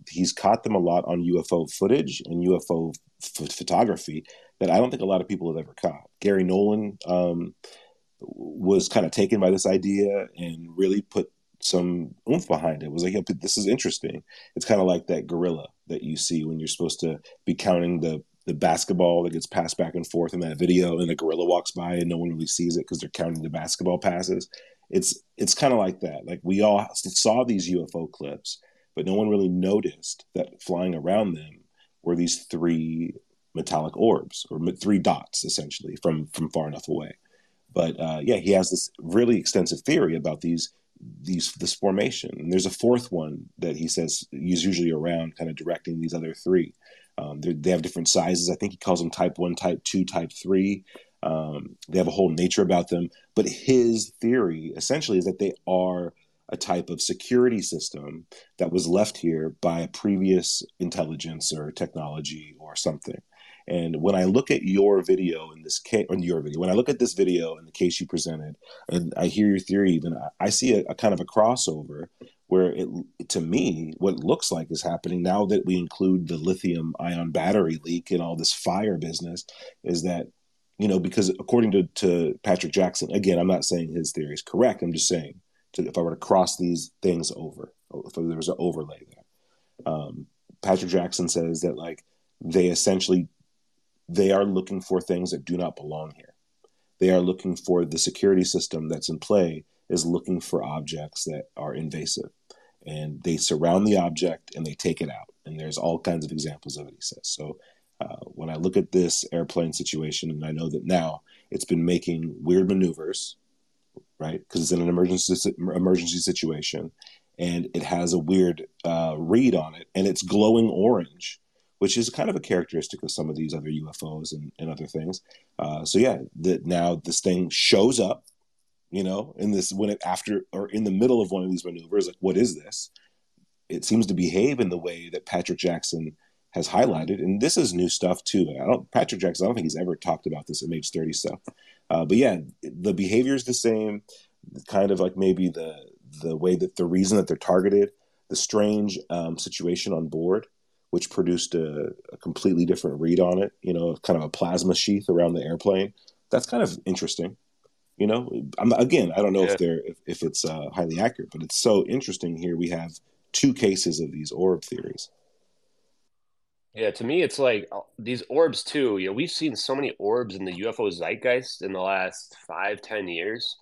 He's caught them a lot on UFO footage and UFO photography that I don't think a lot of people have ever caught. Gary Nolan was kind of taken by this idea and really put some oomph behind it. Was like, yeah, this is interesting. It's kind of like that gorilla that you see when you're supposed to be counting the basketball that gets passed back and forth in that video, and a gorilla walks by and no one really sees it because they're counting the basketball passes. It's kind of like that. Like, we all saw these UFO clips, but no one really noticed that flying around them were these three metallic orbs, or three dots essentially, from far enough away. But yeah, he has this really extensive theory about this formation. And there's a fourth one that he says he's usually around kind of directing these other three. They have different sizes. I think he calls them type 1, type 2, type 3. They have a whole nature about them. But his theory essentially is that they are a type of security system that was left here by a previous intelligence or technology or something. And when I look at your video in this case, when I look at this video in the case you presented, and I hear your theory, then I see a kind of a crossover where to me, what it looks like is happening now that we include the lithium ion battery leak and all this fire business is that, you know, because according to Patrick Jackson, again, I'm not saying his theory is correct. I'm just saying if I were to cross these things over, if there was an overlay there, Patrick Jackson says that like they are looking for things that do not belong here. They are looking for the security system that's in play is looking for objects that are invasive, and they surround the object and they take it out. And there's all kinds of examples of it, he says. So when I look at this airplane situation, and I know that now it's been making weird maneuvers, right? Because it's in an emergency situation, and it has a weird read on it, and it's glowing orange, which is kind of a characteristic of some of these other UFOs and other things. So yeah, now this thing shows up, you know, in this in the middle of one of these maneuvers. Like, what is this? It seems to behave in the way that Patrick Jackson has highlighted, and this is new stuff too. Patrick Jackson, I don't think he's ever talked about this MH370 stuff. But yeah, the behavior is the same, kind of like maybe the way that the reason that they're targeted, the strange situation on board. which produced a completely different read on it, you know, kind of a plasma sheath around the airplane. That's kind of interesting. You know, I don't know if it's highly accurate, but it's so interesting. Here we have two cases of these orb theories. Yeah, to me, it's like these orbs too. You know, we've seen so many orbs in the UFO zeitgeist in the last 5-10 years.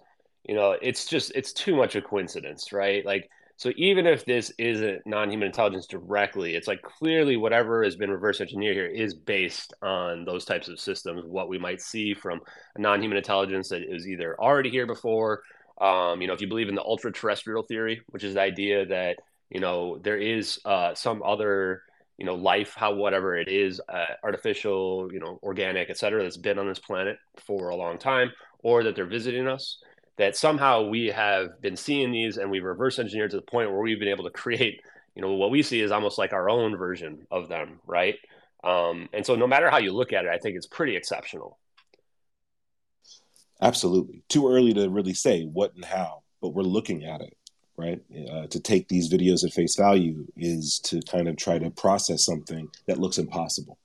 You know, it's too much of a coincidence, right? Like, so even if this isn't non-human intelligence directly, it's like clearly whatever has been reverse engineered here is based on those types of systems. What we might see from non-human intelligence that is either already here before, you know, if you believe in the ultra-terrestrial theory, which is the idea that, you know, there is some other, you know, life, how, whatever it is, artificial, you know, organic, et cetera, that's been on this planet for a long time, or that they're visiting us, that somehow we have been seeing these and we reverse engineered to the point where we've been able to create, you know, what we see is almost like our own version of them. Right. And so no matter how you look at it, I think it's pretty exceptional. Absolutely. Too early to really say what and how, but we're looking at it. Right. To take these videos at face value is to kind of try to process something that looks impossible.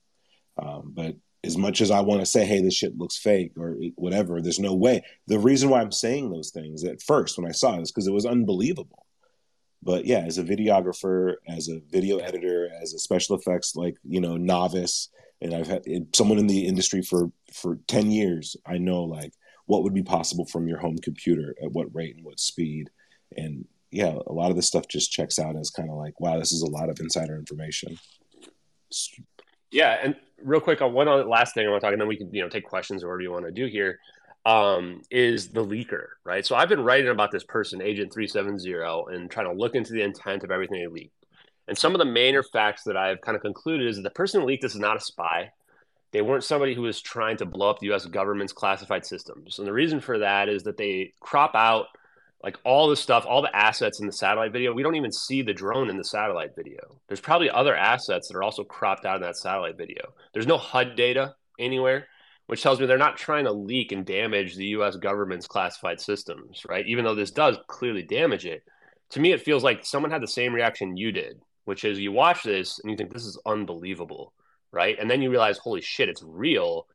But as much as I want to say, hey, this shit looks fake or whatever, there's no way. The reason why I'm saying those things at first when I saw it is because it was unbelievable. But yeah, as a videographer, as a video editor, as a special effects, like, you know, novice, and I've had someone in the industry for 10 years, I know like what would be possible from your home computer at what rate and what speed. And yeah, a lot of this stuff just checks out as kind of like, wow, this is a lot of insider information. Yeah. And real quick on one last thing I want to talk, and then we can, you know, take questions or whatever you want to do here, is the leaker, right? So I've been writing about this person, Agent 370, and trying to look into the intent of everything they leaked. And some of the main facts that I've kind of concluded is that the person who leaked this is not a spy. They weren't somebody who was trying to blow up the U.S. government's classified systems. And the reason for that is that they crop out like all the stuff, all the assets in the satellite video. We don't even see the drone in the satellite video. There's probably other assets that are also cropped out in that satellite video. There's no HUD data anywhere, which tells me they're not trying to leak and damage the U.S. government's classified systems, right? Even though this does clearly damage it. To me, it feels like someone had the same reaction you did, which is you watch this and you think this is unbelievable, right? And then you realize, holy shit, it's real.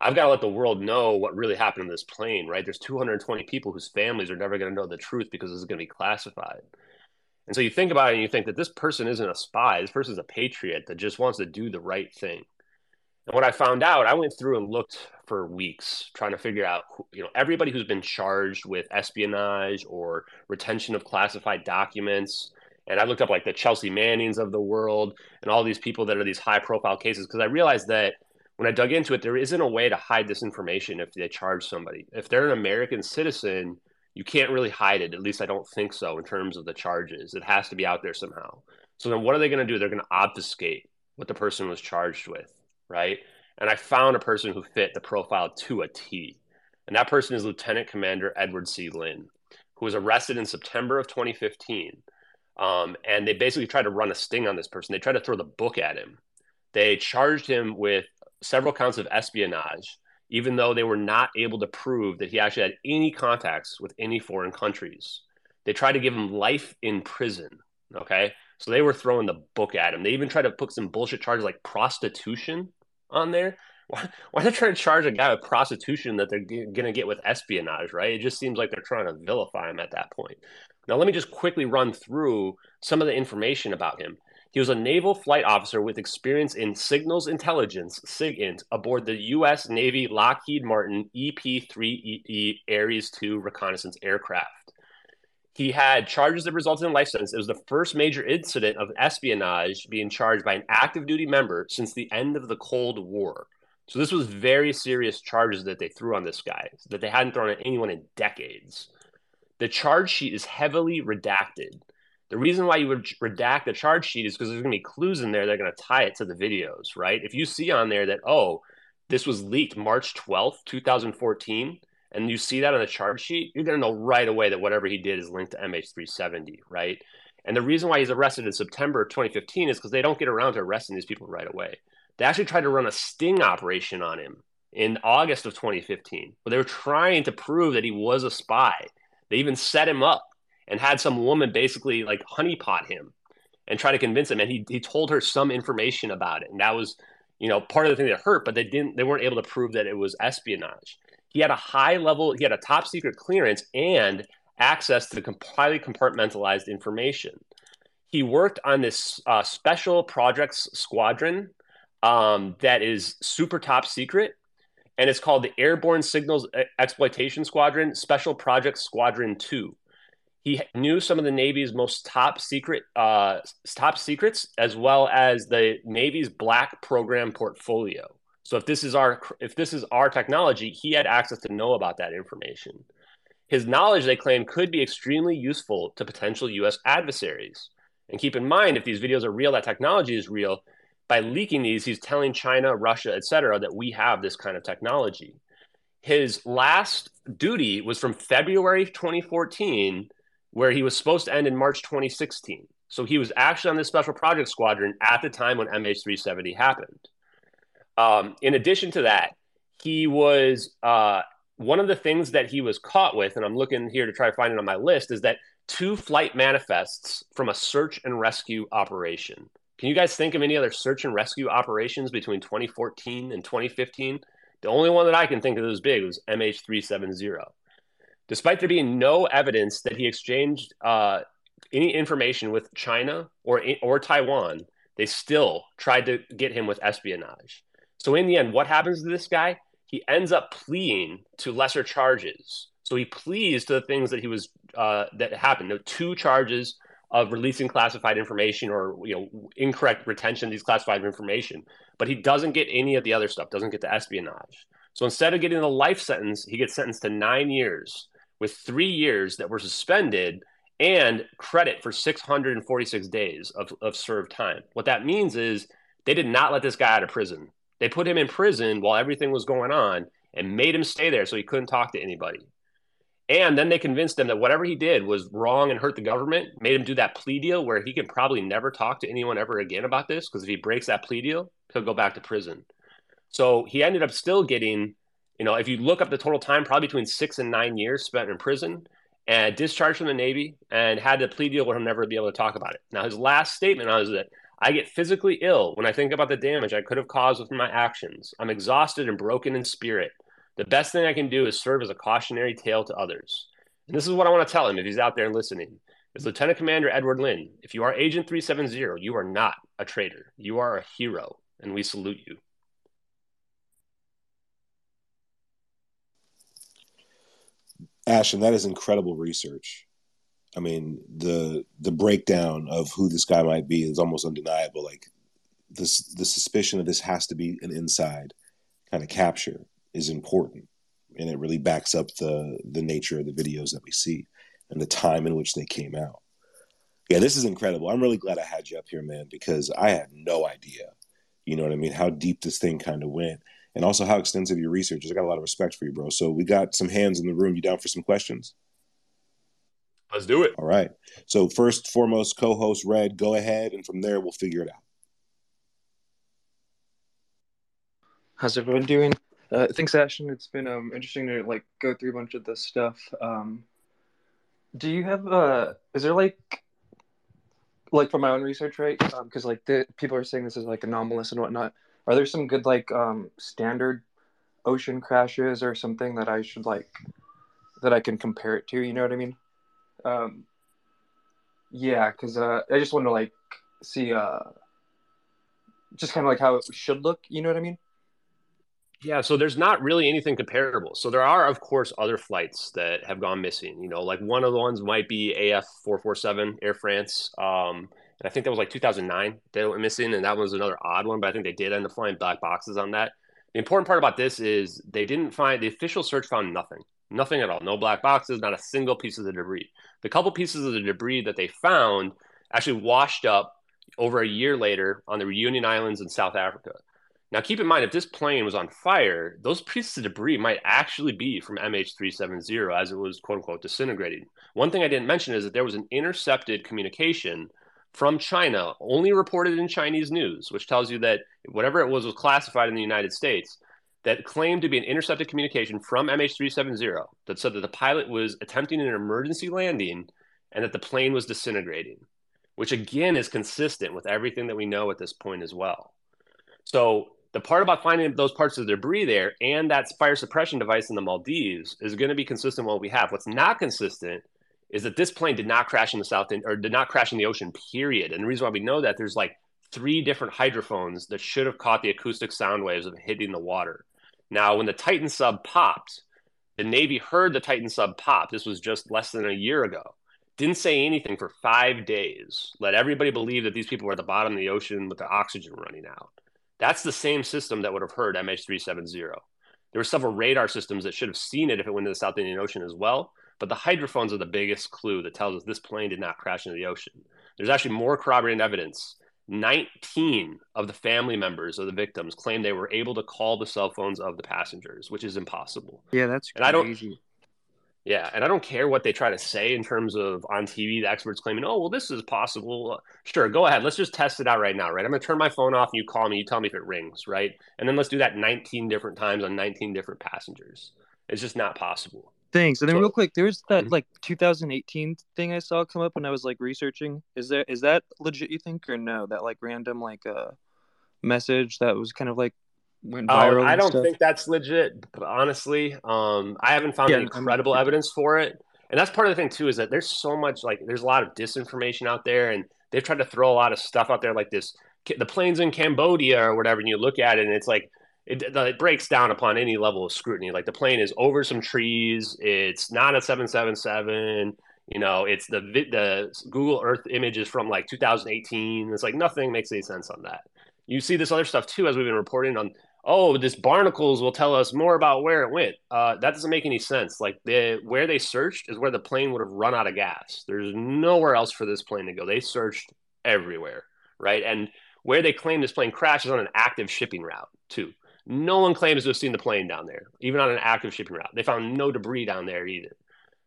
I've got to let the world know what really happened in this plane, right? There's 220 people whose families are never going to know the truth because this is going to be classified. And so you think about it and you think that this person isn't a spy. This person's a patriot that just wants to do the right thing. And what I found out, I went through and looked for weeks trying to figure out, you know, everybody who's been charged with espionage or retention of classified documents. And I looked up like the Chelsea Mannings of the world and all these people that are these high profile cases, because I realized that when I dug into it, there isn't a way to hide this information if they charge somebody. If they're an American citizen, you can't really hide it. At least I don't think so in terms of the charges. It has to be out there somehow. So then what are they going to do? They're going to obfuscate what the person was charged with, right? And I found a person who fit the profile to a T. And that person is Lieutenant Commander Edward C. Lynn, who was arrested in September of 2015. And they basically tried to run a sting on this person. They tried to throw the book at him. They charged him with several counts of espionage, even though they were not able to prove that he actually had any contacts with any foreign countries. They tried to give him life in prison, okay? So they were throwing the book at him. They even tried to put some bullshit charges like prostitution on there. Why are they trying to charge a guy with prostitution that they're going to get with espionage, right? It just seems like they're trying to vilify him at that point. Now, let me just quickly run through some of the information about him. He was a naval flight officer with experience in signals intelligence, SIGINT, aboard the U.S. Navy Lockheed Martin EP-3EE Ares II reconnaissance aircraft. He had charges that resulted in life sentence. It was the first major incident of espionage being charged by an active duty member since the end of the Cold War. So this was very serious charges that they threw on this guy, that they hadn't thrown at anyone in decades. The charge sheet is heavily redacted. The reason why you would redact the charge sheet is because there's going to be clues in there that are going to tie it to the videos, right? If you see on there that, oh, this was leaked March 12th, 2014, and you see that on the charge sheet, you're going to know right away that whatever he did is linked to MH370, right? And the reason why he's arrested in September of 2015 is because they don't get around to arresting these people right away. They actually tried to run a sting operation on him in August of 2015, but they were trying to prove that he was a spy. They even set him up and had some woman basically like honeypot him. and try to convince him. And he told her some information about it. And that was, you know, part of the thing that hurt, but they weren't able to prove that it was espionage. He had a high level, he had a top secret clearance and access to highly compartmentalized information. He worked on this special projects squadron that is super top secret. And it's called the Airborne Signals Exploitation Squadron, Special Projects Squadron 2. He knew some of the Navy's most top secrets, as well as the Navy's Black program portfolio. So if this is our technology, he had access to know about that information. His knowledge, they claim, could be extremely useful to potential U.S. adversaries. And keep in mind, if these videos are real, that technology is real. By leaking these, he's telling China, Russia, et cetera, that we have this kind of technology. His last duty was from February 2014, where he was supposed to end in March 2016. So he was actually on this special project squadron at the time when MH370 happened. In addition to that, he was one of the things that he was caught with, and I'm looking here to try to find it on my list, is that 2 flight manifests from a search and rescue operation. Can you guys think of any other search and rescue operations between 2014 and 2015? The only one that I can think of that was big was MH370. Despite there being no evidence that he exchanged any information with China or Taiwan, they still tried to get him with espionage. So in the end, what happens to this guy? He ends up pleading to lesser charges. So he pleads to the things that he was that happened. There were 2 charges of releasing classified information or, you know, incorrect retention of these classified information, but he doesn't get any of the other stuff, doesn't get the espionage. So instead of getting a life sentence, he gets sentenced to 9 years with 3 years that were suspended and credit for 646 days of served time. What that means is they did not let this guy out of prison. They put him in prison while everything was going on and made him stay there so he couldn't talk to anybody. And then they convinced him that whatever he did was wrong and hurt the government, made him do that plea deal where he can probably never talk to anyone ever again about this, because if he breaks that plea deal, he'll go back to prison. So he ended up still getting, you know, if you look up the total time, probably between 6 and 9 years spent in prison, and discharged from the Navy, and had the plea deal where he'll never be able to talk about it. Now, his last statement was that, "I get physically ill when I think about the damage I could have caused with my actions. I'm exhausted and broken in spirit. The best thing I can do is serve as a cautionary tale to others." And this is what I want to tell him if he's out there listening. As Lieutenant Commander Edward Lynn, if you are Agent 370, you are not a traitor. You are a hero, and we salute you. Ashton, that is incredible research. I mean, the breakdown of who this guy might be is almost undeniable. Like, the suspicion of this has to be an inside kind of capture is important, and it really backs up the nature of the videos that we see and the time in which they came out. Yeah, this is incredible. I'm really glad I had you up here, man, because I had no idea, you know what I mean, how deep this thing kind of went, and also how extensive your research is. I got a lot of respect for you, bro. So we got some hands in the room. You down for some questions? Let's do it. All right. So first, foremost, co-host Red, go ahead, and from there we'll figure it out. How's everyone doing? Thanks, Ashton. It's been interesting to like go through a bunch of this stuff. Do you have is there like for my own research, right? Because like the people are saying this is like anomalous and whatnot. Are there some good like standard ocean crashes or something that I should like that I can compare it to? You know what I mean? Yeah, because I just want to like see just kind of like how it should look. You know what I mean? Yeah, so there's not really anything comparable. So there are, of course, other flights that have gone missing. You know, like one of the ones might be AF447, Air France. And I think that was like 2009 they went missing, and that was another odd one, but I think they did end up flying black boxes on that. The important part about this is they didn't find, the official search found nothing. Nothing at all. No black boxes, not a single piece of the debris. The couple pieces of the debris that they found actually washed up over a year later on the Reunion Islands in South Africa. Now, keep in mind, if this plane was on fire, those pieces of debris might actually be from MH370 as it was, quote-unquote, disintegrating. One thing I didn't mention is that there was an intercepted communication from China, only reported in Chinese news, which tells you that whatever it was classified in the United States, that claimed to be an intercepted communication from MH370 that said that the pilot was attempting an emergency landing and that the plane was disintegrating. which again is consistent with everything that we know at this point as well. So the part about finding those parts of the debris there and that fire suppression device in the Maldives is going to be consistent with what we have. What's not consistent is that this plane did not crash in the South Indian, or did not crash in the ocean, period. And the reason why we know that, there's like 3 different hydrophones that should have caught the acoustic sound waves of hitting the water. Now, when the Titan sub popped, the Navy heard the Titan sub pop. This was just less than a year ago. Didn't say anything for 5 days. Let everybody believe that these people were at the bottom of the ocean with the oxygen running out. That's the same system that would have heard MH370. There were several radar systems that should have seen it if it went to the South Indian Ocean as well. But the hydrophones are the biggest clue that tells us this plane did not crash into the ocean. There's actually more corroborating evidence. 19 of the family members of the victims claim they were able to call the cell phones of the passengers, which is impossible. Yeah, that's crazy. And I don't care what they try to say in terms of on TV, the experts claiming, oh, well, this is possible. Sure, go ahead. Let's just test it out right now, right? I'm going to turn my phone off and you call me. You tell me if it rings, right? And then let's do that 19 different times on 19 different passengers. It's just not possible. Thanks. And then real quick, there was that like 2018 thing I saw come up when I was like researching. Is that legit, you think, or no? That like random like message that was kind of like went viral. I don't think that's legit, but honestly, I haven't found any credible evidence for it. And that's part of the thing too, is that there's so much like there's a lot of disinformation out there, and they've tried to throw a lot of stuff out there like this. The plane's in Cambodia or whatever, and you look at it, and it's like it breaks down upon any level of scrutiny. Like the plane is over some trees. It's not a 777. You know, it's the Google Earth images from like 2018. It's like nothing makes any sense on that. You see this other stuff too, as we've been reporting on. Oh, this barnacles will tell us more about where it went. That doesn't make any sense. Like where they searched is where the plane would have run out of gas. There's nowhere else for this plane to go. They searched everywhere, right? And where they claim this plane crashed is on an active shipping route too. No one claims to have seen the plane down there, even on an active shipping route. They found no debris down there either.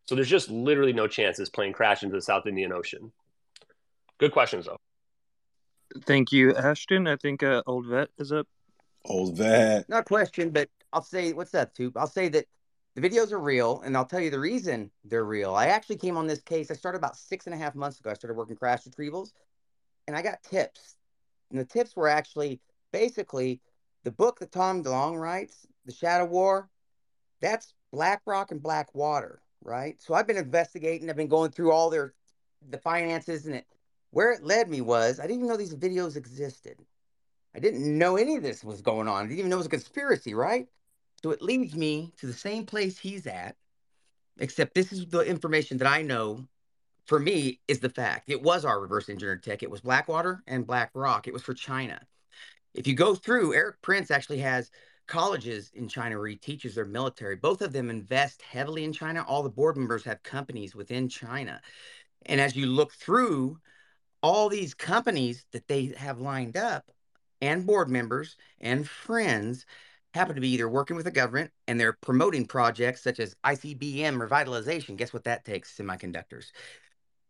So there's just literally no chance this plane crashed into the South Indian Ocean. Good questions, though. Thank you, Ashton. I think Old Vet is up. Old Vet. Not a question, but I'll say, what's that, Tup? I'll say that the videos are real, and I'll tell you the reason they're real. I actually came on this case. I started about 6.5 months ago. I started working crash retrievals, and I got tips. And the tips were actually basically – the book that Tom DeLonge writes, The Shadow War, that's BlackRock and Blackwater, right? So I've been investigating. I've been going through all the finances. And where it led me was I didn't even know these videos existed. I didn't know any of this was going on. I didn't even know it was a conspiracy, right? So it leads me to the same place he's at, except this is the information that I know, for me, is the fact. It was our reverse engineered tech. It was Blackwater and BlackRock. It was for China. If you go through, Eric Prince actually has colleges in China where he teaches their military. Both of them invest heavily in China. All the board members have companies within China. And as you look through all these companies that they have lined up, and board members and friends happen to be either working with the government and they're promoting projects such as ICBM revitalization. Guess what that takes? Semiconductors.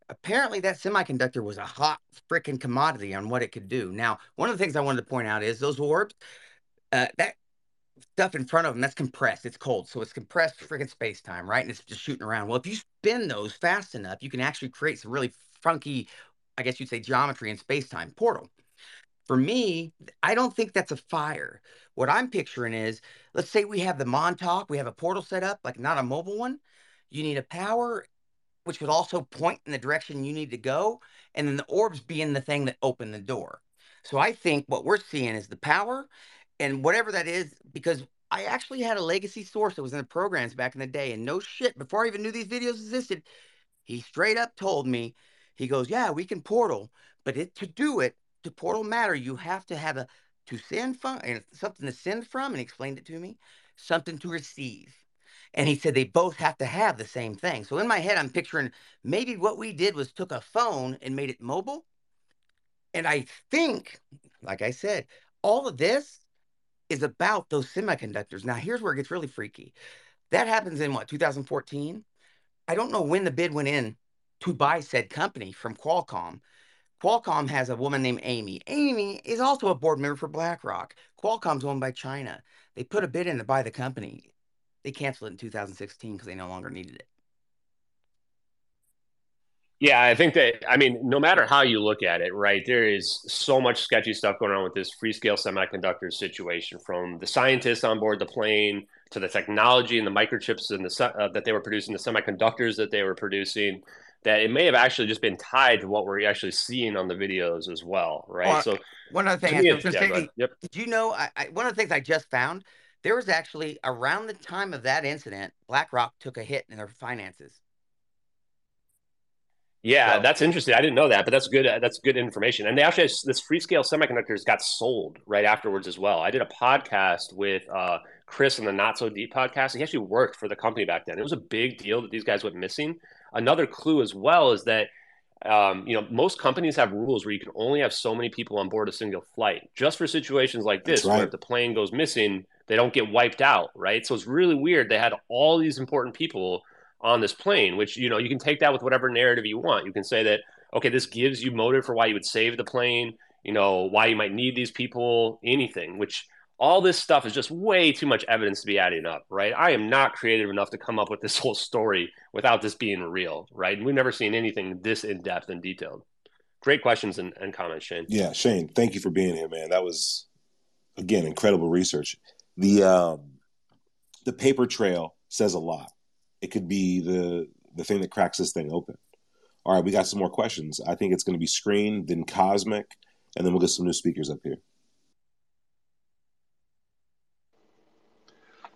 Apparently, that semiconductor was a hot freaking commodity on what it could do. Now, one of the things I wanted to point out is those orbs, that stuff in front of them, that's compressed. It's cold, so it's compressed freaking space-time, right? And it's just shooting around. Well, if you spin those fast enough, you can actually create some really funky, I guess you'd say, geometry in space-time portal. For me, I don't think that's a fire. What I'm picturing is, let's say we have the Montauk, we have a portal set up, like not a mobile one. You need a power, which would also point in the direction you need to go, and then the orbs being the thing that opened the door. So I think what we're seeing is the power and whatever that is, because I actually had a legacy source that was in the programs back in the day, and no shit, before I even knew these videos existed, he straight up told me, he goes, yeah, we can portal, but to portal matter, you have to have something to send from, and he explained it to me, something to receive. And he said they both have to have the same thing. So in my head, I'm picturing maybe what we did was took a phone and made it mobile. And I think, like I said, all of this is about those semiconductors. Now, here's where it gets really freaky. That happens in, 2014? I don't know when the bid went in to buy said company from Qualcomm. Qualcomm has a woman named Amy. Amy is also a board member for BlackRock. Qualcomm's owned by China. They put a bid in to buy the company. They canceled it in 2016 because they no longer needed it. Yeah, I think that, I mean, no matter how you look at it, right, there is so much sketchy stuff going on with this Freescale Semiconductors situation, from the scientists on board the plane to the technology and the microchips and the that they were producing, the semiconductors that they were producing, that it may have actually just been tied to what we're actually seeing on the videos as well, right? Well, so one other thing, did you know, one of the things I just found, there was actually, around the time of that incident, BlackRock took a hit in their finances. Yeah, so that's interesting. I didn't know that, but that's good. That's good information. And they actually, this Freescale Semiconductors got sold right afterwards as well. I did a podcast with Chris on the Not So Deep podcast. He actually worked for the company back then. It was a big deal that these guys went missing. Another clue as well is that, you know, most companies have rules where you can only have so many people on board a single flight, just for situations like this, where if the plane goes missing, they don't get wiped out, right? So it's really weird. They had all these important people on this plane, which, you know, you can take that with whatever narrative you want. You can say that, okay, this gives you motive for why you would save the plane, you know, why you might need these people, anything, which all this stuff is just way too much evidence to be adding up, right? I am not creative enough to come up with this whole story without this being real, right? And we've never seen anything this in-depth and detailed. Great questions and comments, Shane. Yeah, Shane, thank you for being here, man. That was, again, incredible research. The paper trail says a lot. It could be the thing that cracks this thing open. All right, we got some more questions. I think it's going to be Screen, then Cosmic, and then we'll get some new speakers up here.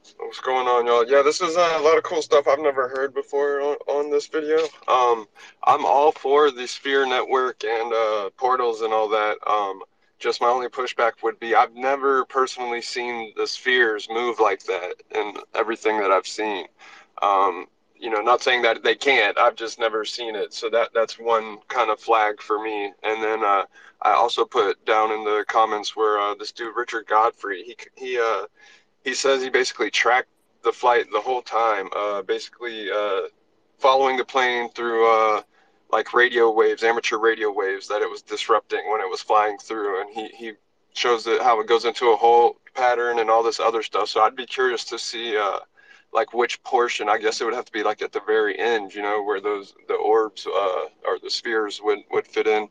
So what's going on, y'all? Yeah, this is a lot of cool stuff I've never heard before on this video. I'm all for the Sphere Network and portals and all that. Just my only pushback would be I've never personally seen the spheres move like that in everything that I've seen. You know, not saying that they can't, I've just never seen it. So that's one kind of flag for me. And then, I also put down in the comments where, this dude, Richard Godfrey, he says he basically tracked the flight the whole time, basically following the plane through, like radio waves, amateur radio waves that it was disrupting when it was flying through. And he shows it, how it goes into a whole pattern and all this other stuff. So I'd be curious to see, like which portion. I guess it would have to be like at the very end, you know, where the orbs or the spheres would fit in.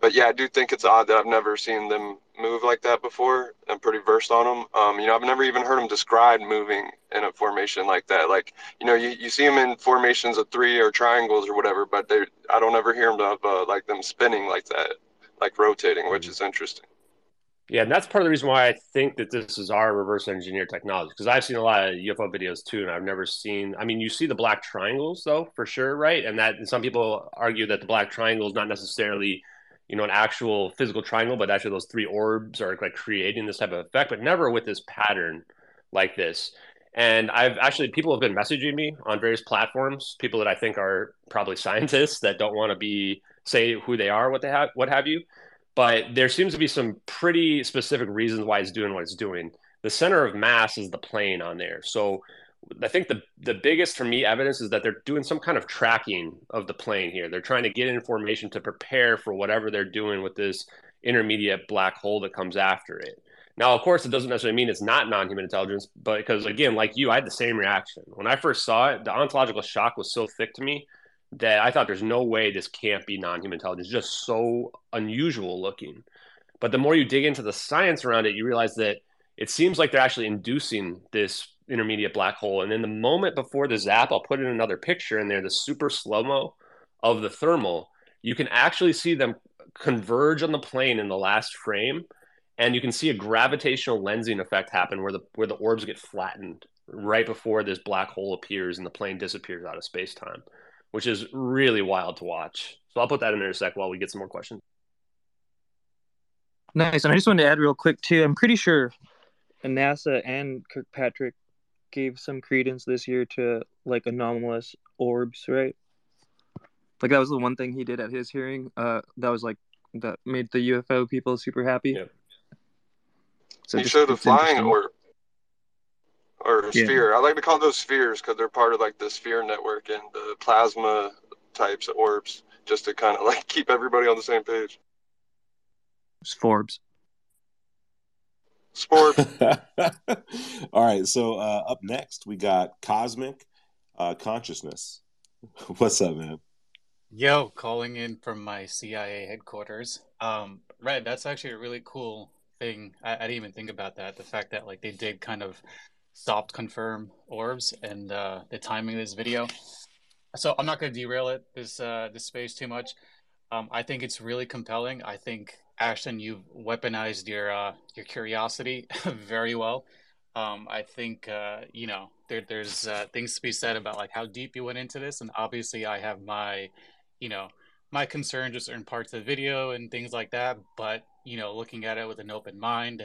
But yeah, I do think it's odd that I've never seen them move like that before. I'm pretty versed on them. You know, I've never even heard them described moving in a formation like that. Like, you know, you see them in formations of three or triangles or whatever, but I don't ever hear them like them spinning like that, like rotating, which is interesting. Yeah, and that's part of the reason why I think that this is our reverse engineer technology, because I've seen a lot of UFO videos too, and I've never seen, I mean, you see the black triangles though, for sure, right? And that, and some people argue that the black triangle is not necessarily, you know, an actual physical triangle, but actually those three orbs are like creating this type of effect, but never with this pattern like this. And I've actually, people have been messaging me on various platforms, people that I think are probably scientists that don't want to be, say who they are, what they have, what have you. But there seems to be some pretty specific reasons why it's doing what it's doing. The center of mass is the plane on there. So I think the biggest, for me, evidence is that they're doing some kind of tracking of the plane here. They're trying to get information to prepare for whatever they're doing with this intermediate black hole that comes after it. Now, of course, it doesn't necessarily mean it's not non-human intelligence, but because, again, like you, I had the same reaction. When I first saw it, the ontological shock was so thick to me that I thought there's no way this can't be non-human intelligence. It's just so unusual looking. But the more you dig into the science around it, you realize that it seems like they're actually inducing this intermediate black hole. And then the moment before the zap, I'll put in another picture in there, the super slow-mo of the thermal, you can actually see them converge on the plane in the last frame. And you can see a gravitational lensing effect happen where the orbs get flattened right before this black hole appears and the plane disappears out of space-time, which is really wild to watch. So I'll put that in there in a sec while we get some more questions. Nice. And I just wanted to add real quick too, I'm pretty sure NASA and Kirkpatrick gave some credence this year to like anomalous orbs, right? Like that was the one thing he did at his hearing. That was like, that made the UFO people super happy. Yeah. So he showed a flying orb. Or sphere. I like to call those spheres because they're part of like the Sphere Network and the plasma types of orbs, just to kind of like keep everybody on the same page. It's Forbes. Sport. All right. So up next, we got Cosmic Consciousness. What's up, man? Yo, calling in from my CIA headquarters. Red, that's actually a really cool thing. I didn't even think about that. The fact that like they did kind of soft confirm orbs and the timing of this video. So I'm not going to derail it, this space too much. I think it's really compelling. I think, Ashton, you've weaponized your curiosity very well. I think, you know, there's things to be said about like how deep you went into this. And obviously I have my, you know, my concerns with certain parts of the video and things like that. But, you know, looking at it with an open mind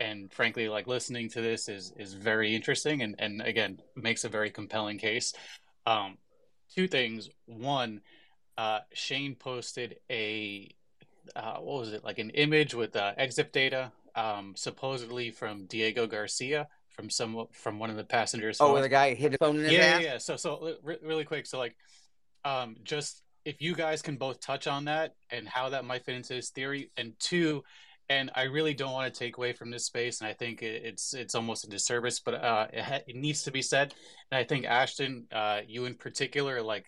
and frankly, like listening to this is very interesting. And again, makes a very compelling case. Two things. One, Shane posted a what was it, like an image with exif data, supposedly from Diego Garcia, from one of the passengers. Oh, where the guy hit a phone in his ass? Yeah. So really quick. So like, just if you guys can both touch on that and how that might fit into this theory. And two, and I really don't want to take away from this space, and I think it's almost a disservice, but it needs to be said. And I think, Ashton, you in particular, like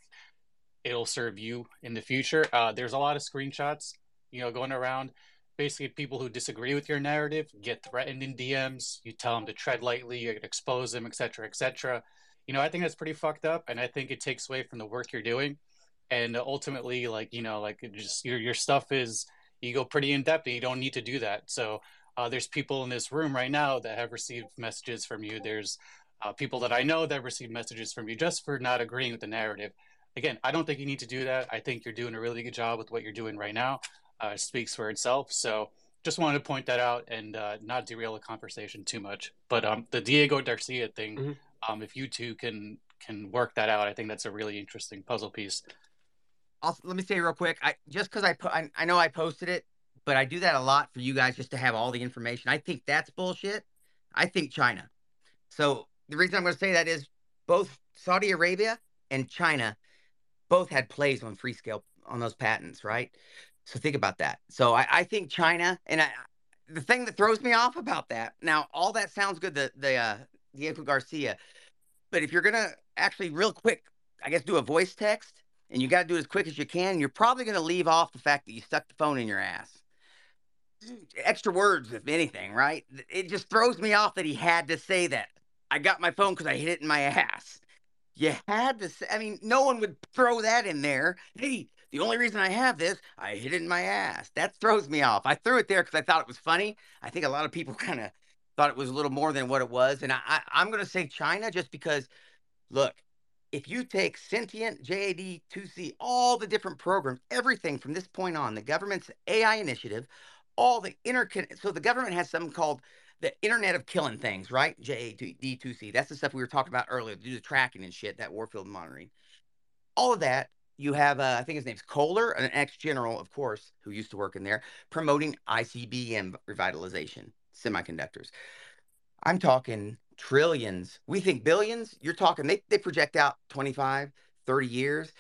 it'll serve you in the future. There's a lot of screenshots, you know, going around. Basically, people who disagree with your narrative get threatened in DMs. You tell them to tread lightly, you expose them, et cetera, et cetera. You know, I think that's pretty fucked up, and I think it takes away from the work you're doing. And ultimately, like, you know, like just your stuff is... You go pretty in depth, and you don't need to do that. So there's people in this room right now that have received messages from you. There's people that I know that received messages from you just for not agreeing with the narrative. Again, I don't think you need to do that. I think you're doing a really good job with what you're doing right now. It speaks for itself. So just wanted to point that out and not derail the conversation too much. But the Diego Garcia thing, if you two can work that out, I think that's a really interesting puzzle piece. Let me say real quick, I know I posted it, but I do that a lot for you guys just to have all the information. I think that's bullshit. I think China. So the reason I'm going to say that is both Saudi Arabia and China both had plays on Freescale on those patents, right? So think about that. So I think China, and the thing that throws me off about that, now all that sounds good, the Diego Garcia, but if you're going to actually real quick, I guess do a voice text, and you got to do it as quick as you can. You're probably going to leave off the fact that you stuck the phone in your ass. Extra words, if anything, right? It just throws me off that he had to say that. I got my phone because I hit it in my ass. You had to say, I mean, no one would throw that in there. Hey, the only reason I have this, I hit it in my ass. That throws me off. I threw it there because I thought it was funny. I think a lot of people kind of thought it was a little more than what it was. And I'm going to say China just because, look, if you take Sentient, JAD2C, all the different programs, everything from this point on, the government's AI initiative, all the interconnect. So the government has something called the Internet of Killing Things, right? JAD2C. That's the stuff we were talking about earlier, to do the tracking and shit, that warfield monitoring. All of that, you have, I think his name's Kohler, an ex-general, of course, who used to work in there, promoting ICBM revitalization, semiconductors. I'm talking... trillions. We think billions. You're talking, they project out 25, 30 years.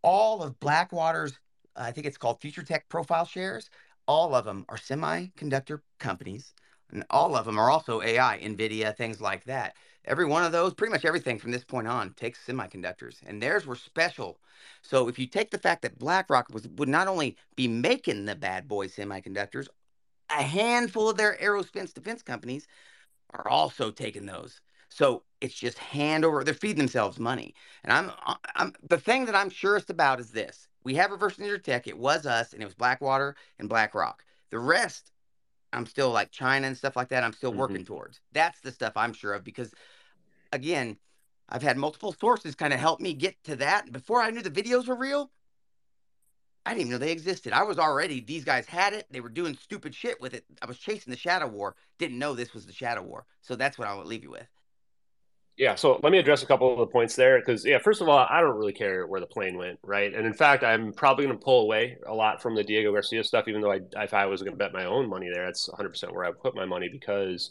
All of Blackwater's, I think it's called Future Tech profile shares, all of them are semiconductor companies, and all of them are also AI, NVIDIA, things like that. Every one of those, pretty much everything from this point on, takes semiconductors, and theirs were special. So if you take the fact that BlackRock would not only be making the bad boy semiconductors, a handful of their aerospace defense companies are also taking those. So it's just hand over, they're feeding themselves money. And I'm the thing that I'm surest about is this. We have reverse engineered tech. It was us, and it was Blackwater and BlackRock. The rest, I'm still like China and stuff like that, I'm still working towards. That's the stuff I'm sure of because, again, I've had multiple sources kind of help me get to that. Before I knew the videos were real, I didn't even know they existed. I was already, these guys had it. They were doing stupid shit with it. I was chasing the Shadow War. Didn't know this was the Shadow War. So that's what I would leave you with. Yeah, so let me address a couple of the points there. Because, yeah, first of all, I don't really care where the plane went, right? And, in fact, I'm probably going to pull away a lot from the Diego Garcia stuff, even though if I was going to bet my own money there, that's 100% where I would put my money because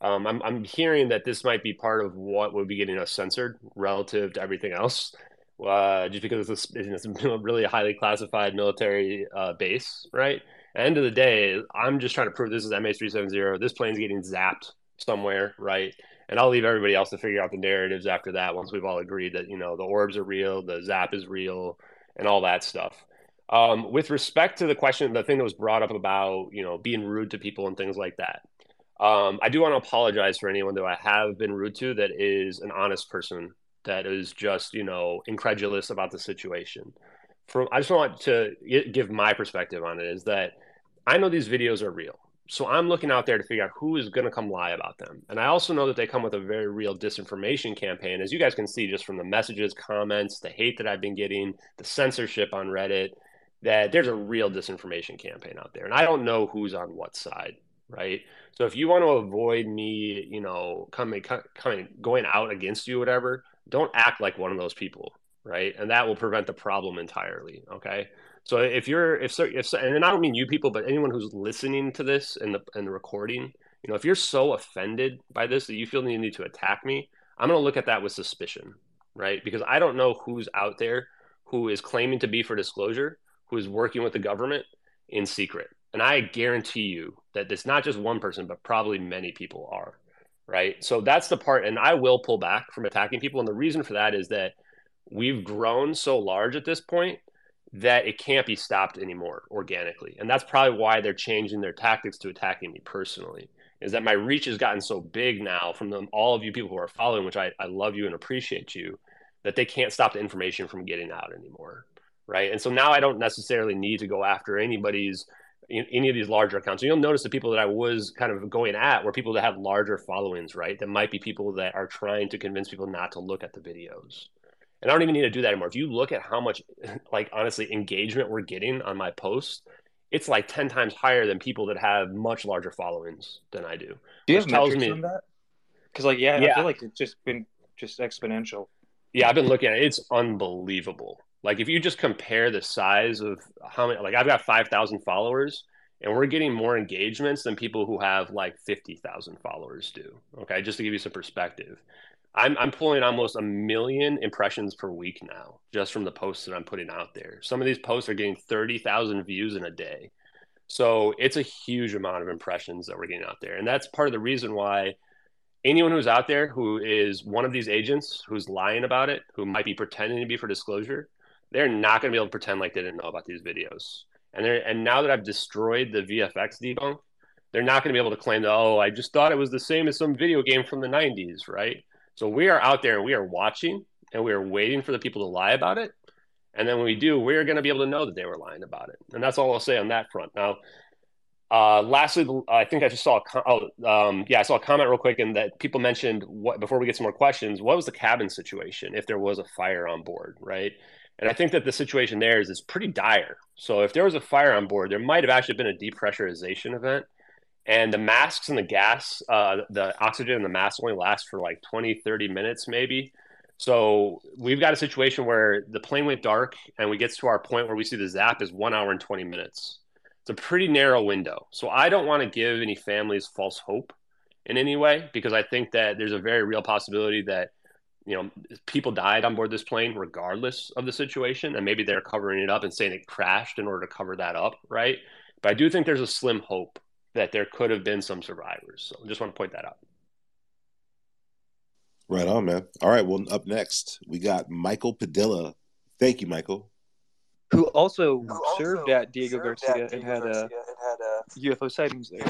I'm hearing that this might be part of what would be getting us censored relative to everything else. Just because it's a really highly classified military base, right? At the end of the day, I'm just trying to prove this is MH370. This plane's getting zapped somewhere, right? And I'll leave everybody else to figure out the narratives after that once we've all agreed that, you know, the orbs are real, the zap is real, and all that stuff. With respect to the question, the thing that was brought up about, you know, being rude to people and things like that. I do want to apologize for anyone that I have been rude to that is an honest person that is just, you know, incredulous about the situation. I just want to give my perspective on it is that I know these videos are real. So I'm looking out there to figure out who is going to come lie about them. And I also know that they come with a very real disinformation campaign, as you guys can see just from the messages, comments, the hate that I've been getting, the censorship on Reddit, that there's a real disinformation campaign out there. And I don't know who's on what side, right? So if you want to avoid me, you know, going out against you, whatever, don't act like one of those people, right? And that will prevent the problem entirely, okay? So if you're, and I don't mean you people, but anyone who's listening to this and the recording, you know, if you're so offended by this that you feel the need to attack me, I'm going to look at that with suspicion, right? Because I don't know who's out there who is claiming to be for disclosure, who is working with the government in secret. And I guarantee you that it's not just one person, but probably many people are, right? So that's the part, and I will pull back from attacking people. And the reason for that is that we've grown so large at this point that it can't be stopped anymore organically. And that's probably why they're changing their tactics to attacking me personally, is that my reach has gotten so big now from them, all of you people who are following, which I love you and appreciate you, that they can't stop the information from getting out anymore, right? And so now I don't necessarily need to go after any of these larger accounts. So you'll notice the people that I was kind of going at were people that have larger followings, right? That might be people that are trying to convince people not to look at the videos. And I don't even need to do that anymore. If you look at how much, like, honestly, engagement we're getting on my posts, it's like 10 times higher than people that have much larger followings than I do. Do you have metrics on that? Because, like, yeah, I feel like it's just been just exponential. Yeah, I've been looking at it. It's unbelievable. Like, if you just compare the size of how many, like, I've got 5,000 followers, and we're getting more engagements than people who have, like, 50,000 followers do. Okay, just to give you some perspective. I'm pulling almost 1 million impressions per week now, just from the posts that I'm putting out there. Some of these posts are getting 30,000 views in a day. So it's a huge amount of impressions that we're getting out there. And that's part of the reason why anyone who's out there who is one of these agents who's lying about it, who might be pretending to be for disclosure, they're not going to be able to pretend like they didn't know about these videos. And now that I've destroyed the VFX debunk, they're not going to be able to claim that, oh, I just thought it was the same as some video game from the 90s, right? So we are out there and we are watching and we are waiting for the people to lie about it. And then when we do, we're going to be able to know that they were lying about it. And that's all I'll say on that front. Now, lastly, I think I just saw I saw a comment real quick, and that people mentioned, before we get some more questions, what was the cabin situation if there was a fire on board, right? And I think that the situation there is pretty dire. So if there was a fire on board, there might have actually been a depressurization event. And the masks and the gas, the oxygen and the mask only last for like 20, 30 minutes maybe. So we've got a situation where the plane went dark and we get to our point where we see the zap is 1 hour and 20 minutes. It's a pretty narrow window. So I don't want to give any families false hope in any way, because I think that there's a very real possibility that, you know, people died on board this plane regardless of the situation. And maybe they're covering it up and saying it crashed in order to cover that up, right? But I do think there's a slim hope that there could have been some survivors. So I just want to point that out. Right on, man. All right, well, up next, we got Michael Padilla. Thank you, Michael. Who also served at Diego Garcia and had a UFO sightings there.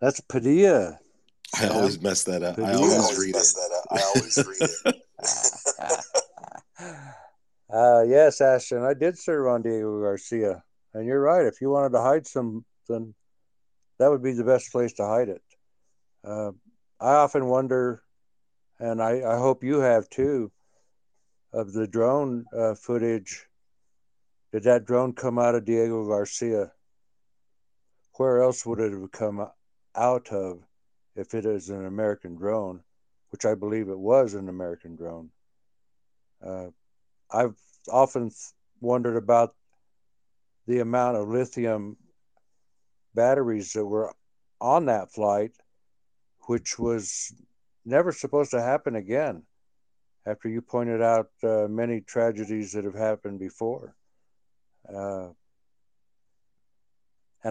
That's Padilla. I always mess that up. Padilla. I always read it. Yes, Ashton, I did serve on Diego Garcia. And you're right. If you wanted to hide something, that would be the best place to hide it. I often wonder, and I hope you have too, of the drone footage. Did that drone come out of Diego Garcia? Where else would it have come out of if it is an American drone, which I believe it was an American drone? I've often wondered about the amount of lithium batteries that were on that flight, which was never supposed to happen again, after you pointed out many tragedies that have happened before. And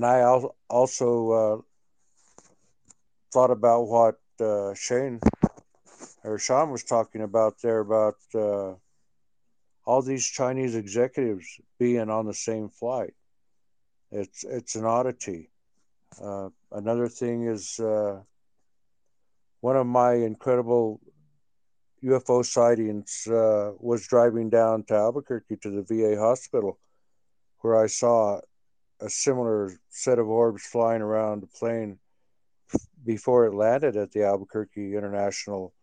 I also thought about what Sean was talking about there, about all these Chinese executives being on the same flight. It's an oddity. Another thing is one of my incredible UFO sightings was driving down to Albuquerque to the VA hospital, where I saw a similar set of orbs flying around the plane before it landed at the Albuquerque International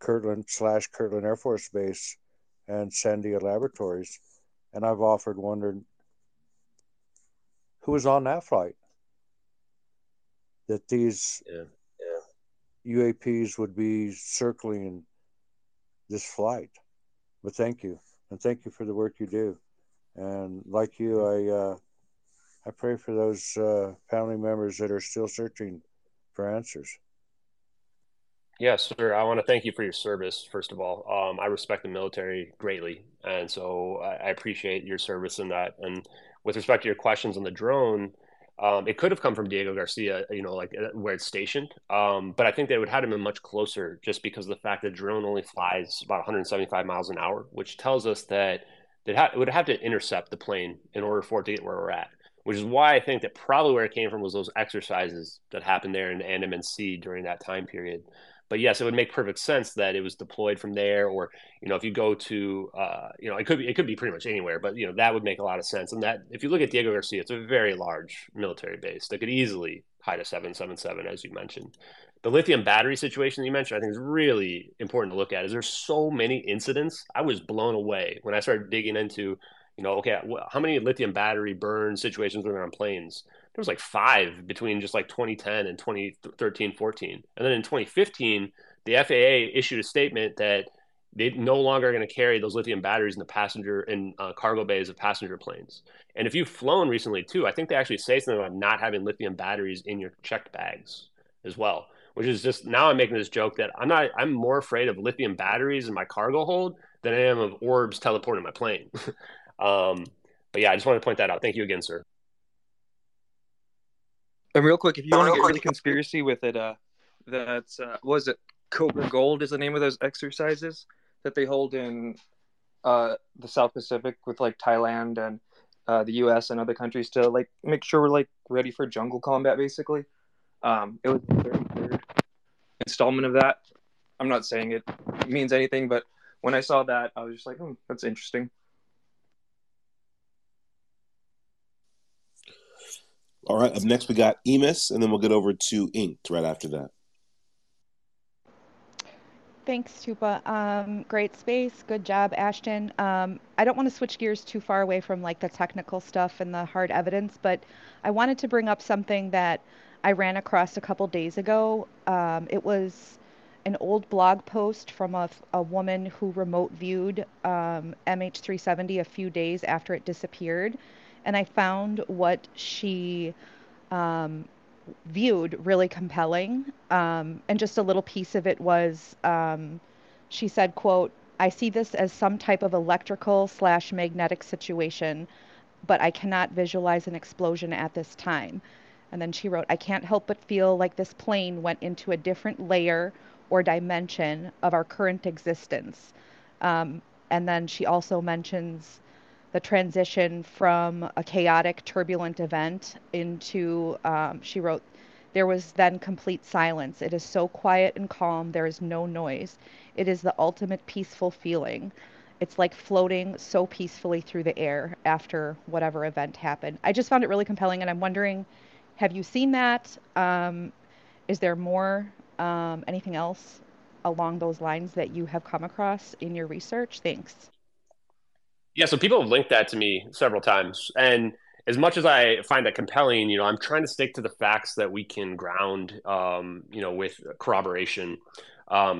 Kirtland/Kirtland Air Force Base and Sandia Laboratories. And I've often wondered who was on that flight, that these UAPs would be circling this flight. But thank you. And thank you for the work you do. And like you, I pray for those family members that are still searching for answers. Yes, sir. I want to thank you for your service, first of all. I respect the military greatly, and so I appreciate your service in that. And with respect to your questions on the drone, it could have come from Diego Garcia, you know, like where it's stationed. But I think they would have had him in much closer, just because of the fact that the drone only flies about 175 miles an hour, which tells us that it would have to intercept the plane in order for it to get where we're at, which is why I think that probably where it came from was those exercises that happened there in the Andaman Sea during that time period. But yes, it would make perfect sense that it was deployed from there, or, you know, if you go to, you know, it could be pretty much anywhere, but, you know, that would make a lot of sense. And that, if you look at Diego Garcia, it's a very large military base that could easily hide a 777, as you mentioned. The lithium battery situation that you mentioned, I think, is really important to look at. Is there's so many incidents. I was blown away when I started digging into, you know, okay, how many lithium battery burn situations were there on planes? There was like 5 between just like 2010 and 2013, 14. And then in 2015, the FAA issued a statement that they no longer are going to carry those lithium batteries in the passenger and cargo bays of passenger planes. And if you've flown recently too, I think they actually say something about not having lithium batteries in your checked bags as well, which is just, now I'm making this joke that I'm more afraid of lithium batteries in my cargo hold than I am of orbs teleporting my plane. But yeah, I just wanted to point that out. Thank you again, sir. And real quick, if you want to get really conspiracy with it, that's was it Cobra Gold is the name of those exercises that they hold in the South Pacific with like Thailand and the U.S. and other countries to like make sure we're like ready for jungle combat. Basically, it was the 33rd installment of that. I'm not saying it means anything, but when I saw that, I was just like, that's interesting. All right, up next we got Emis, and then we'll get over to Inked right after that. Thanks, Tupa. Great space. Good job, Ashton. I don't want to switch gears too far away from like the technical stuff and the hard evidence, but I wanted to bring up something that I ran across a couple days ago. It was an old blog post from a woman who remote viewed MH370 a few days after it disappeared. And I found what she viewed really compelling. And just a little piece of it was, she said, quote, "I see this as some type of electrical/magnetic situation, but I cannot visualize an explosion at this time." And then she wrote, "I can't help but feel like this plane went into a different layer or dimension of our current existence." And then she also mentions the transition from a chaotic, turbulent event into, she wrote, "There was then complete silence. It is so quiet and calm. There is no noise. It is the ultimate peaceful feeling. It's like floating so peacefully through the air after whatever event happened." I just found it really compelling, and I'm wondering, have you seen that? Is there more, anything else along those lines that you have come across in your research? Thanks. Yeah, so people have linked that to me several times. And as much as I find that compelling, you know, I'm trying to stick to the facts that we can ground, you know, with corroboration.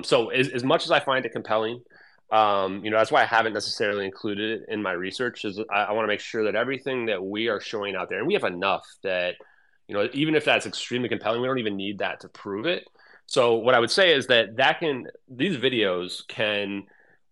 So as much as I find it compelling, you know, that's why I haven't necessarily included it in my research, is I want to make sure that everything that we are showing out there, and we have enough that, you know, even if that's extremely compelling, we don't even need that to prove it. So what I would say is these videos can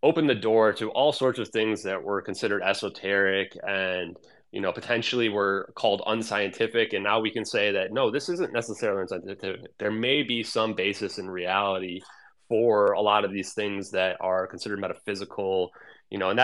open the door to all sorts of things that were considered esoteric and, you know, potentially were called unscientific. And now we can say that, no, this isn't necessarily unscientific. There may be some basis in reality for a lot of these things that are considered metaphysical, You know, and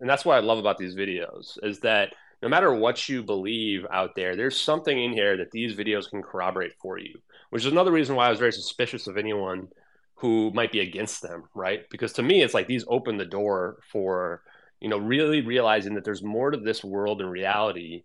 that's what I love about these videos, is that no matter what you believe out there, there's something in here that these videos can corroborate for you, which is another reason why I was very suspicious of anyone who might be against them, right? Because to me, it's like these open the door for, you know, really realizing that there's more to this world and reality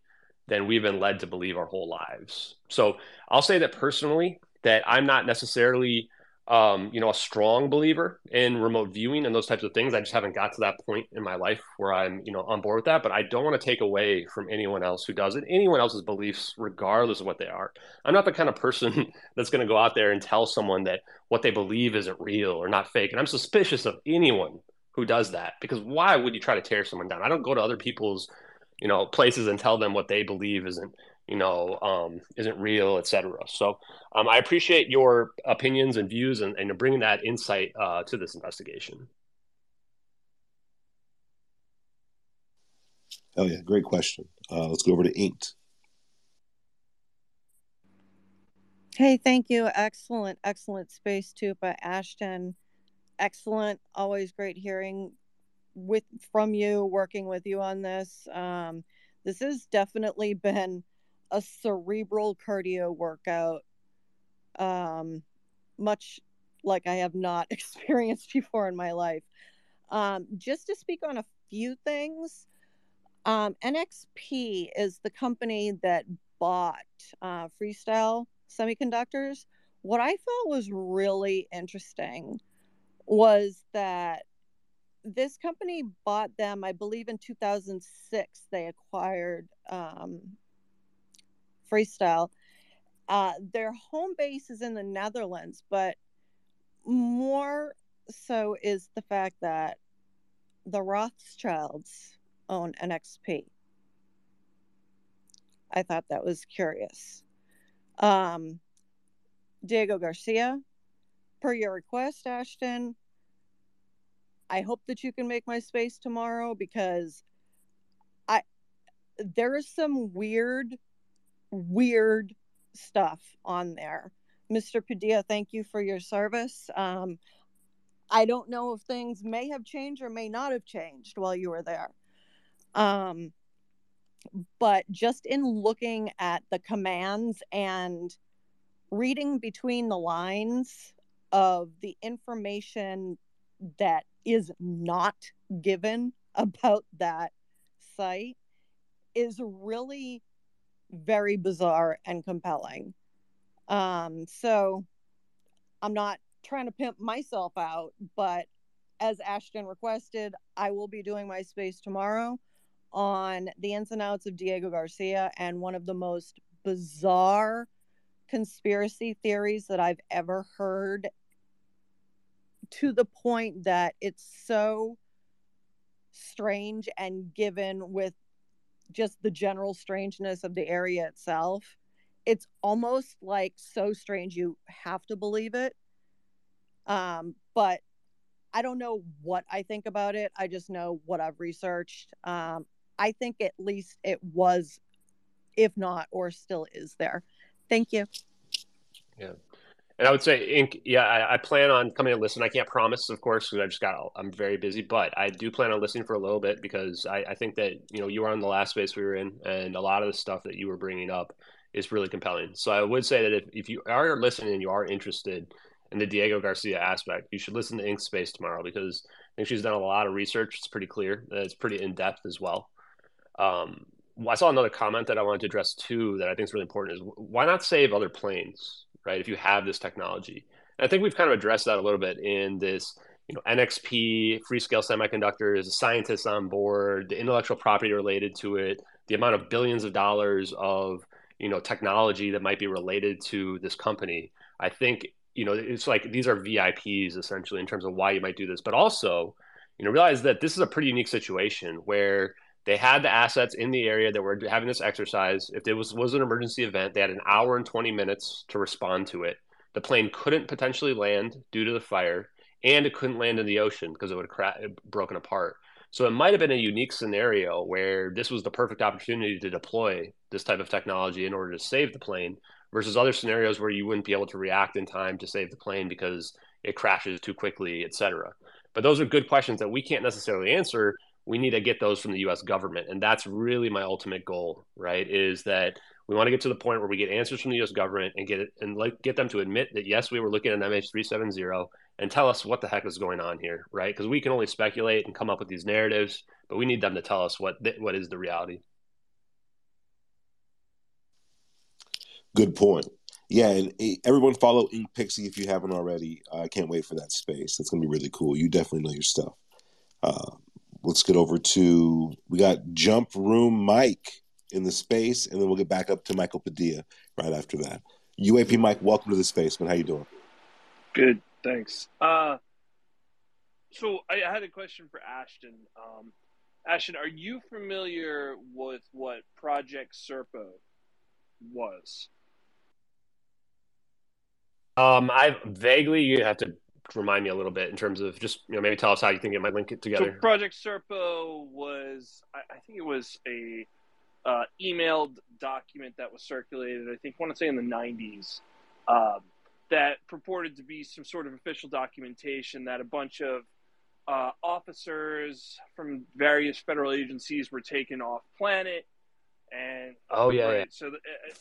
than we've been led to believe our whole lives. So I'll say that personally, that I'm not necessarily, you know, a strong believer in remote viewing and those types of things. I just haven't got to that point in my life where I'm, you know, on board with that. But I don't want to take away from anyone else who does it, anyone else's beliefs, regardless of what they are. I'm not the kind of person that's going to go out there and tell someone that what they believe isn't real or not fake. And I'm suspicious of anyone who does that, because why would you try to tear someone down? I don't go to other people's, you know, places and tell them what they believe isn't, you know, isn't real, et cetera. So I appreciate your opinions and views and bringing that insight to this investigation. Oh, yeah. Great question. Let's go over to Inked. Hey, thank you. Excellent, excellent space, Tupa. Ashton, excellent. Always great hearing from you, working with you on this. This has definitely been a cerebral cardio workout, much like I have not experienced before in my life. Just to speak on a few things, NXP is the company that bought Freescale Semiconductors. What I felt was really interesting was that this company bought them, I believe in 2006, they acquired Freescale. Their home base is in the Netherlands, but more so is the fact that the Rothschilds own NXP. I thought that was curious. Diego Garcia, per your request, Ashton, I hope that you can make my space tomorrow, because there is some weird stuff on there. Mr. Padilla, thank you for your service. I don't know if things may have changed or may not have changed while you were there. But just in looking at the commands and reading between the lines of the information that is not given about that site is really very bizarre and compelling. So I'm not trying to pimp myself out, but as Ashton requested, I will be doing my space tomorrow on the ins and outs of Diego Garcia and one of the most bizarre conspiracy theories that I've ever heard, to the point that it's so strange and given with just the general strangeness of the area itself. It's almost like so strange you have to believe it. But I don't know what I think about it. I just know what I've researched. I think at least it was, if not, or still is there. Thank you. Yeah. And I would say, Ink, yeah, I plan on coming and listening. I can't promise, of course, because I'm very busy, but I do plan on listening for a little bit, because I think that, you know, you were on the last space we were in, and a lot of the stuff that you were bringing up is really compelling. So I would say that if you are listening and you are interested in the Diego Garcia aspect, you should listen to Ink's space tomorrow, because I think she's done a lot of research. It's pretty clear. It's pretty in-depth as well. I saw another comment that I wanted to address too that I think is really important, is why not save other planes? Right, if you have this technology. And I think we've kind of addressed that a little bit in this, you know, NXP, Freescale Semiconductors, the scientists on board, the intellectual property related to it, the amount of billions of dollars of, you know, technology that might be related to this company. I think, you know, it's like these are VIPs essentially in terms of why you might do this, but also, you know, realize that this is a pretty unique situation where they had the assets in the area that were having this exercise. If there was an emergency event, they had an hour and 20 minutes to respond to it. The plane couldn't potentially land due to the fire, and it couldn't land in the ocean because it would have broken apart. So it might have been a unique scenario where this was the perfect opportunity to deploy this type of technology in order to save the plane, versus other scenarios where you wouldn't be able to react in time to save the plane because it crashes too quickly, et cetera. But those are good questions that we can't necessarily answer we need to get those from the U.S. government. And that's really my ultimate goal, right, is that we want to get to the point where we get answers from the U.S. government and get it, and like, get them to admit that, yes, we were looking at an MH370 and tell us what the heck is going on here, right? Because we can only speculate and come up with these narratives, but we need them to tell us what is the reality. Good point. Yeah, and everyone follow Ink Pixie if you haven't already. I can't wait for that space. That's going to be really cool. You definitely know your stuff. Let's get over to, we got Jump Room Mike in the space, and then we'll get back up to Michael Padilla right after that. UAP Mike, welcome to the space, man. How you doing? Good, thanks. So I had a question for Ashton. Ashton, are you familiar with what Project Serpo was? I vaguely, you have to remind me a little bit in terms of just, you know, maybe tell us how you think it might link it together. So Project Serpo was, I think it was a emailed document that was circulated, I think, I want to say in the 90s, that purported to be some sort of official documentation that a bunch of officers from various federal agencies were taken off planet. And so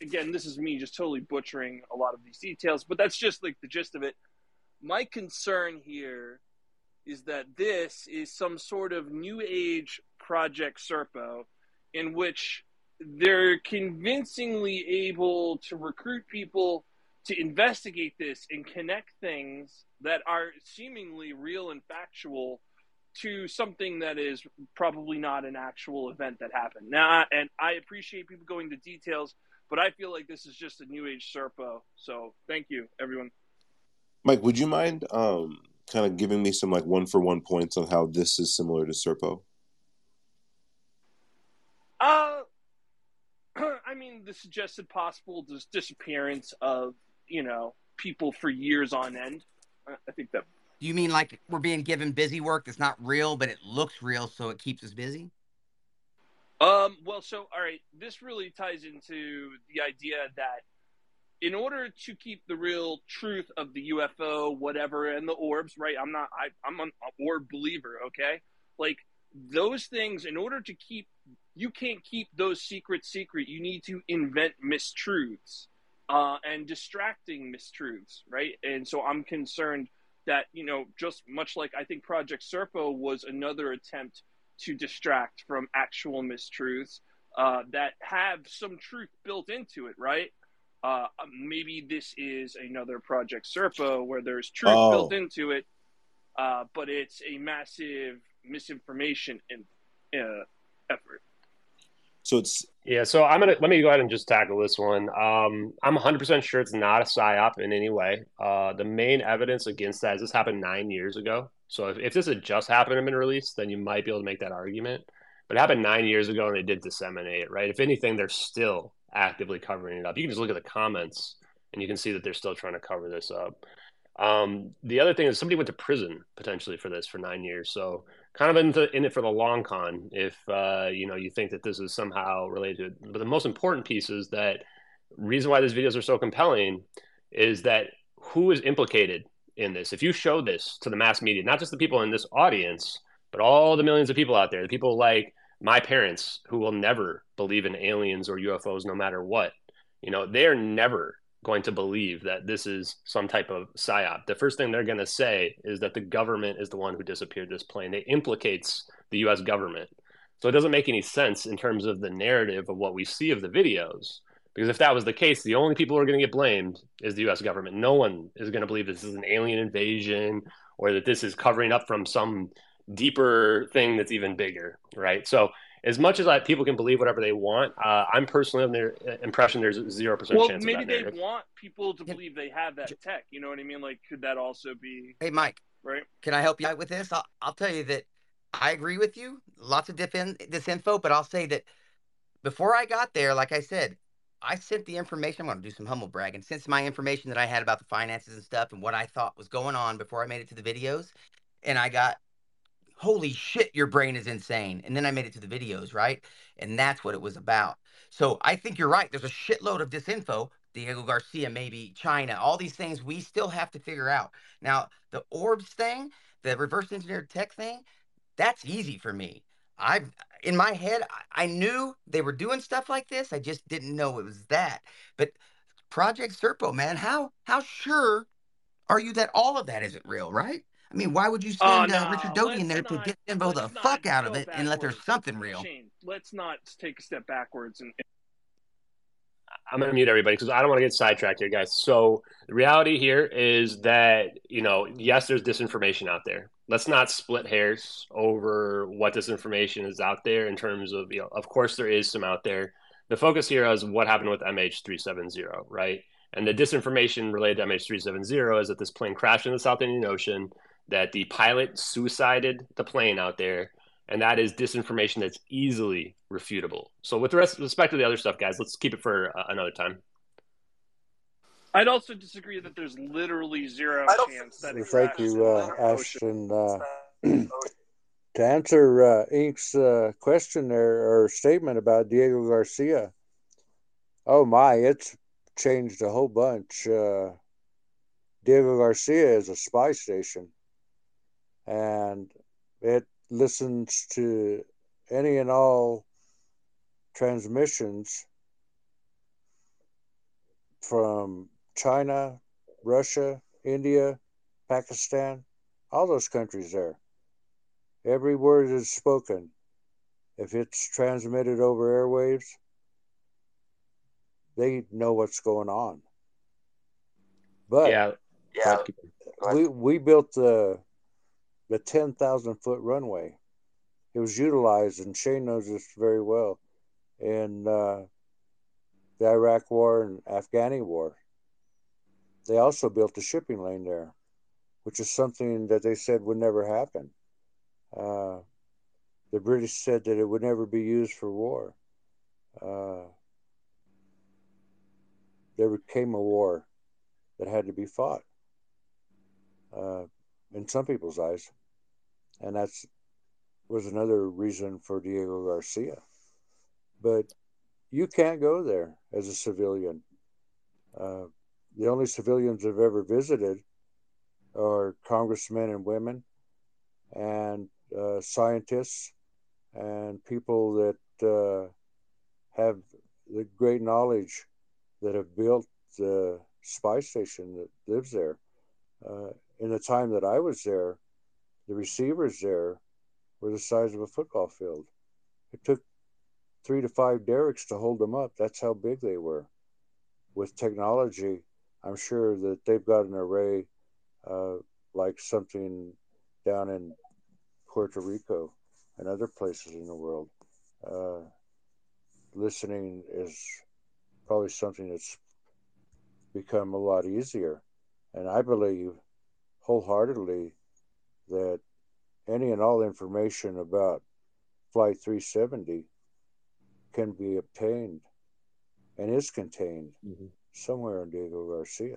again, this is me just totally butchering a lot of these details, but that's just like the gist of it. My concern here is that this is some sort of new age Project Serpo in which they're convincingly able to recruit people to investigate this and connect things that are seemingly real and factual to something that is probably not an actual event that happened. Now, and I appreciate people going to details, but I feel like this is just a new age Serpo. So thank you, everyone. Mike, would you mind kind of giving me some like 1-for-1 points on how this is similar to Serpo? I mean, the suggested possible disappearance of, you know, people for years on end. I think that... You mean like we're being given busy work that's not real, but it looks real, so it keeps us busy? Well, so, all right, this really ties into the idea that in order to keep the real truth of the UFO, whatever, and the orbs, right? I'm an orb believer, okay? Like, those things, in order to keep, you can't keep those secrets secret. You need to invent mistruths and distracting mistruths, right? And so I'm concerned that, you know, just much like I think Project Serpo was another attempt to distract from actual mistruths that have some truth built into it, right? Maybe this is another Project Serpo where there's truth built into it, but it's a massive misinformation effort. So it's So let me go ahead and just tackle this one. I'm 100% sure it's not a psyop in any way. The main evidence against that is this happened 9 years ago. So if this had just happened and been released, then you might be able to make that argument. But it happened 9 years ago, and they did disseminate it, right? If anything, they're still actively covering it up. You can just look at the comments, and you can see that they're still trying to cover this up. The other thing is somebody went to prison potentially for this for 9 years. So kind of in it for the long con, if, you know, you think that this is somehow related to it. But the most important piece is that reason why these videos are so compelling is that who is implicated in this? If you show this to the mass media, not just the people in this audience, but all the millions of people out there, the people like my parents who will never believe in aliens or UFOs, no matter what, you know, they're never going to believe that this is some type of psyop. The first thing they're going to say is that the government is the one who disappeared this plane. It implicates the U.S. government. So it doesn't make any sense in terms of the narrative of what we see of the videos, because if that was the case, the only people who are going to get blamed is the U.S. government. No one is going to believe this is an alien invasion or that this is covering up from some deeper thing that's even bigger, right? So as much as people can believe whatever they want, I'm personally under the impression there's 0% chance. Well, maybe they want people to believe they have that tech. You know what I mean? Like, could that also be? Hey, Mike. Right? Can I help you out with this? I'll tell you that I agree with you. Lots of disinfo, but I'll say that before I got there, like I said, I sent the information. I'm going to do some humble bragging. Since my information that I had about the finances and stuff and what I thought was going on before I made it to the videos, and I got, holy shit, your brain is insane. And then I made it to the videos, right? And that's what it was about. So I think you're right. There's a shitload of disinfo. Diego Garcia, maybe China, all these things we still have to figure out. Now, the orbs thing, the reverse engineered tech thing, that's easy for me. In my head, I knew they were doing stuff like this. I just didn't know it was that. But Project Serpo, man, how sure are you that all of that isn't real, right? I mean, why would you send Richard Doty in there to get Denbo the fuck out of it unless there's something real? Shane, let's not take a step backwards. I'm going to mute everybody because I don't want to get sidetracked here, guys. So the reality here is that, you know, yes, there's disinformation out there. Let's not split hairs over what disinformation is out there in terms of, you know, of course there is some out there. The focus here is what happened with MH370, right? And the disinformation related to MH370 is that this plane crashed in the South Indian Ocean, that the pilot suicided the plane out there, and that is disinformation that's easily refutable. So with respect to the other stuff, guys, let's keep it for another time. I'd also disagree that there's literally zero chance that it crashed. Thank you, Ashton. To answer Ink's question or statement about Diego Garcia, oh my, it's changed a whole bunch. Diego Garcia is a spy station, and it listens to any and all transmissions from China, Russia, India, Pakistan, all those countries there. Every word is spoken. If it's transmitted over airwaves, they know what's going on. But yeah. We built the 10,000-foot runway. It was utilized, and Shane knows this very well, in the Iraq War and Afghani War. They also built a shipping lane there, which is something that they said would never happen. The British said that it would never be used for war. There became a war that had to be fought in some people's eyes. And that was another reason for Diego Garcia. But you can't go there as a civilian. The only civilians I've ever visited are congressmen and women and scientists and people that have the great knowledge that have built the spy station that lives there. In the time that I was there, the receivers there were the size of a football field. It took 3 to 5 derricks to hold them up. That's how big they were. With technology, I'm sure that they've got an array like something down in Puerto Rico and other places in the world. Listening is probably something that's become a lot easier. And I believe wholeheartedly that any and all information about Flight 370 can be obtained and is contained somewhere in Diego Garcia.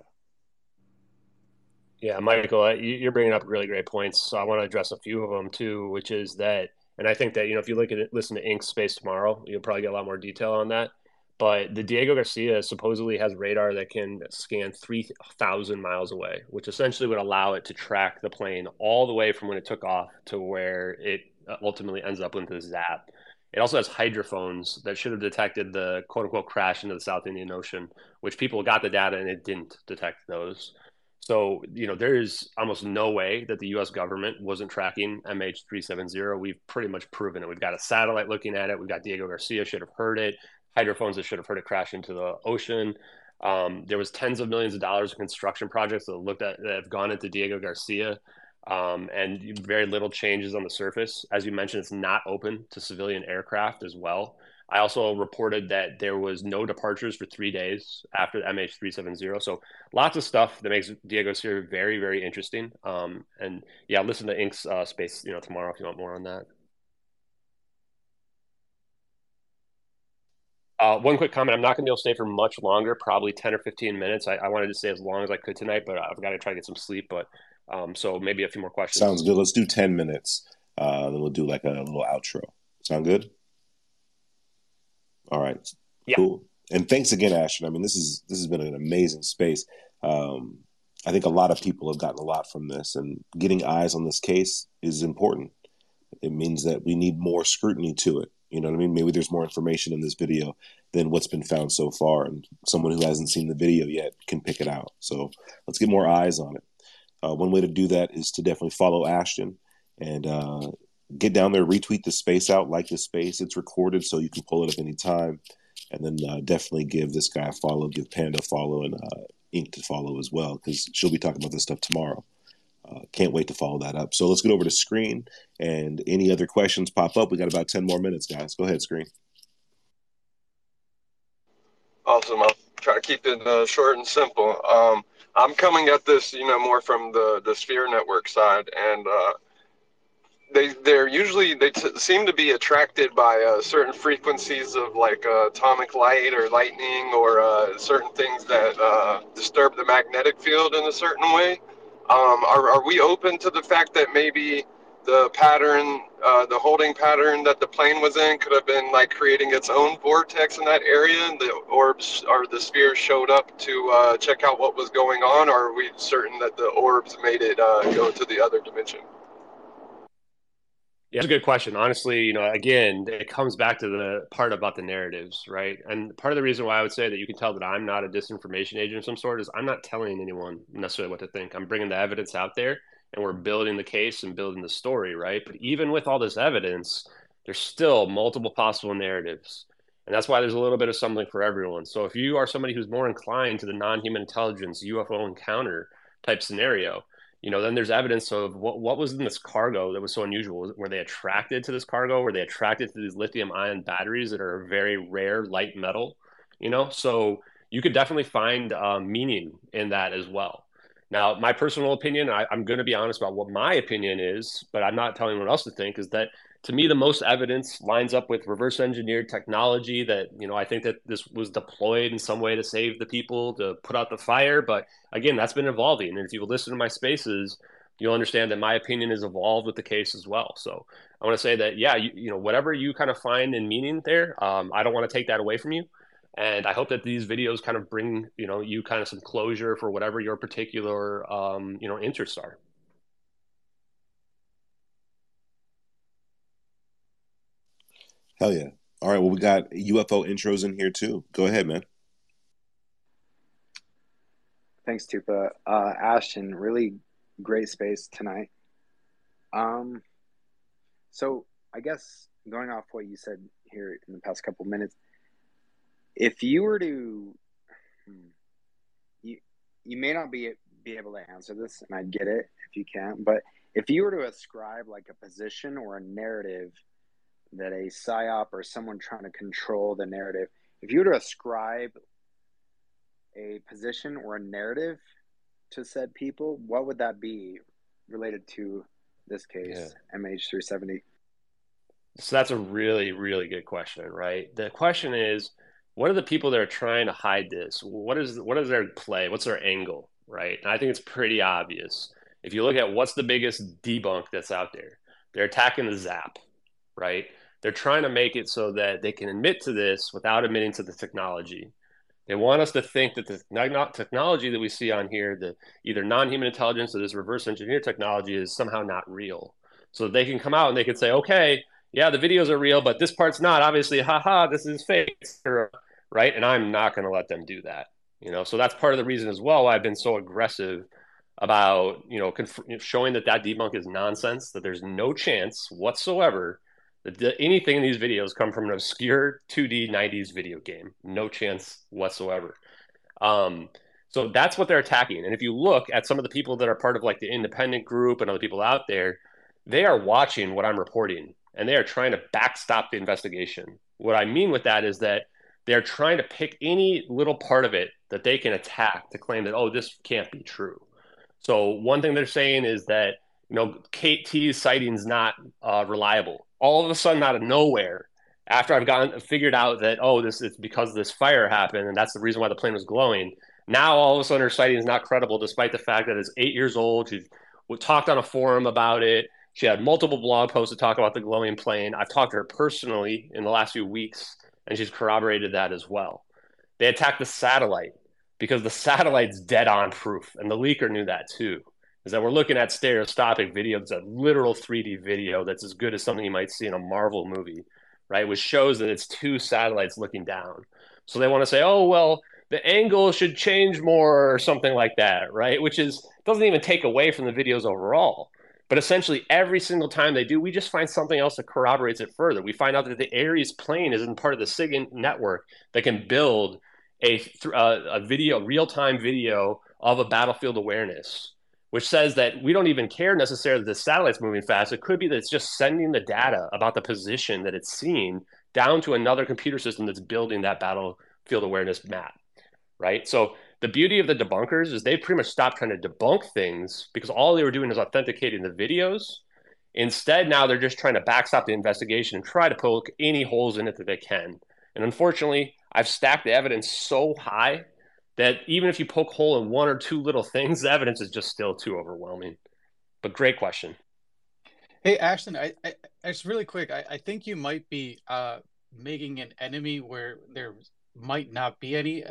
Yeah, Michael, you're bringing up really great points. So I want to address a few of them too, which is that, and I think that, you know, if you look at it, listen to Ink Space tomorrow, you'll probably get a lot more detail on that. But the Diego Garcia supposedly has radar that can scan 3,000 miles away, which essentially would allow it to track the plane all the way from when it took off to where it ultimately ends up with the zap. It also has hydrophones that should have detected the quote-unquote crash into the South Indian Ocean, which people got the data and it didn't detect those. So, you know, there is almost no way that the U.S. government wasn't tracking MH370. We've pretty much proven it. We've got a satellite looking at it. We've got Diego Garcia should have heard it. Hydrophones that should have heard it crash into the ocean. There was tens of millions of dollars of construction projects that looked at that have gone into Diego Garcia, and very little changes on the surface. As you mentioned, it's not open to civilian aircraft as well. I also reported that there was no departures for 3 days after the MH370. So lots of stuff that makes Diego Garcia very, very interesting. And yeah, listen to Ink's space, you know, tomorrow if you want more on that. One quick comment. I'm not going to be able to stay for much longer, probably 10 or 15 minutes. I wanted to stay as long as I could tonight, but I've got to try to get some sleep. But so maybe a few more questions. Sounds good. Let's do 10 minutes. Then we'll do like a little outro. Sound good? All right. Yeah. Cool. And thanks again, Ashton. I mean, this has been an amazing space. I think a lot of people have gotten a lot from this, and getting eyes on this case is important It means that we need more scrutiny to it. You know what I mean? Maybe there's more information in this video than what's been found so far, and someone who hasn't seen the video yet can pick it out. So let's get more eyes on it. One way to do that is to definitely follow Ashton and get down there, retweet the space out, like the space. It's recorded, so you can pull it up any time. And then definitely give this guy a follow, give Panda a follow, and Ink to follow as well, because she'll be talking about this stuff tomorrow. Can't wait to follow that up. So let's get over to screen, and any other questions pop up. We got about 10 more minutes, guys. Go ahead, screen. Awesome. I'll try to keep it short and simple. I'm coming at this, you know, more from the Sphere Network side, and they seem to be attracted by certain frequencies of like atomic light or lightning or certain things that disturb the magnetic field in a certain way. Are we open to the fact that maybe the pattern, the holding pattern that the plane was in could have been like creating its own vortex in that area, and the orbs or the spheres showed up to check out what was going on? Or are we certain that the orbs made it go to the other dimension? Yeah, that's a good question. Honestly, you know, again, it comes back to the part about the narratives, right? And part of the reason why I would say that you can tell that I'm not a disinformation agent of some sort is I'm not telling anyone necessarily what to think. I'm bringing the evidence out there, and we're building the case and building the story, right? But even with all this evidence, there's still multiple possible narratives. And that's why there's a little bit of something for everyone. So if you are somebody who's more inclined to the non-human intelligence UFO encounter type scenario, you know, then there's evidence of what was in this cargo that was so unusual. Were they attracted to this cargo? Were they attracted to these lithium-ion batteries that are a very rare light metal? You know, so you could definitely find meaning in that as well. Now, my personal opinion, I'm going to be honest about what my opinion is, but I'm not telling anyone else to think, is that to me, the most evidence lines up with reverse engineered technology that, you know, I think that this was deployed in some way to save the people, to put out the fire. But again, that's been evolving. And if you listen to my spaces, you'll understand that my opinion has evolved with the case as well. So I want to say that, yeah, you know, whatever you kind of find in meaning there, I don't want to take that away from you. And I hope that these videos kind of bring, you know, you kind of some closure for whatever your particular, you know, interests are. Hell yeah. All right. Well, we got UFO intros in here too. Go ahead, man. Thanks, Tupa. Ashton, really great space tonight. So I guess going off what you said here in the past couple of minutes, if you were to, you may not be able to answer this, and I get it if you can't, but if you were to ascribe like a position or a narrative that a PSYOP or someone trying to control the narrative, if you were to ascribe a position or a narrative to said people, what would that be related to this case, yeah. MH370? So that's a really, really good question, right? The question is, what are the people that are trying to hide this? What is their play? What's their angle, right? And I think it's pretty obvious. If you look at what's the biggest debunk that's out there, they're attacking the ZAP, right? They're trying to make it so that they can admit to this without admitting to the technology. They want us to think that the technology that we see on here, the either non-human intelligence or this reverse engineer technology, is somehow not real. So they can come out and they can say, okay, yeah, the videos are real, but this part's not, obviously, haha, this is fake, right? And I'm not going to let them do that. You know, so that's part of the reason as well why I've been so aggressive about, you know, showing that debunk is nonsense, that there's no chance whatsoever anything in these videos come from an obscure 2D 90s video game. No chance whatsoever. So that's what they're attacking. And if you look at some of the people that are part of like the independent group and other people out there, they are watching what I'm reporting and they are trying to backstop the investigation. What I mean with that is that they're trying to pick any little part of it that they can attack to claim that, oh, this can't be true. So one thing they're saying is that, you know, Kate T's sighting's not reliable. All of a sudden, out of nowhere, after I've figured out that, oh, this is because this fire happened, and that's the reason why the plane was glowing. Now, all of a sudden, her sighting is not credible, despite the fact that it's 8 years old. She's talked on a forum about it. She had multiple blog posts to talk about the glowing plane. I've talked to her personally in the last few weeks, and she's corroborated that as well. They attacked the satellite because the satellite's dead on proof, and the leaker knew that too. is that we're looking at stereoscopic video. It's a literal 3D video that's as good as something you might see in a Marvel movie, right? Which shows that it's two satellites looking down. So they want to say, oh, well, the angle should change more or something like that, right? Which is doesn't even take away from the videos overall. But essentially, every single time they do, we just find something else that corroborates it further. We find out that the Ares plane isn't part of the SIGINT network that can build a video, real-time video of a battlefield awareness, which says that we don't even care necessarily that the satellite's moving fast. It could be that it's just sending the data about the position that it's seeing down to another computer system that's building that battlefield awareness map, right? So the beauty of the debunkers is they pretty much stopped trying to debunk things because all they were doing is authenticating the videos. Instead, now they're just trying to backstop the investigation and try to poke any holes in it that they can. And unfortunately, I've stacked the evidence so high that even if you poke a hole in one or two little things, the evidence is just still too overwhelming. But great question. Hey, Ashton, I it's really quick. I think you might be making an enemy where there might not be any.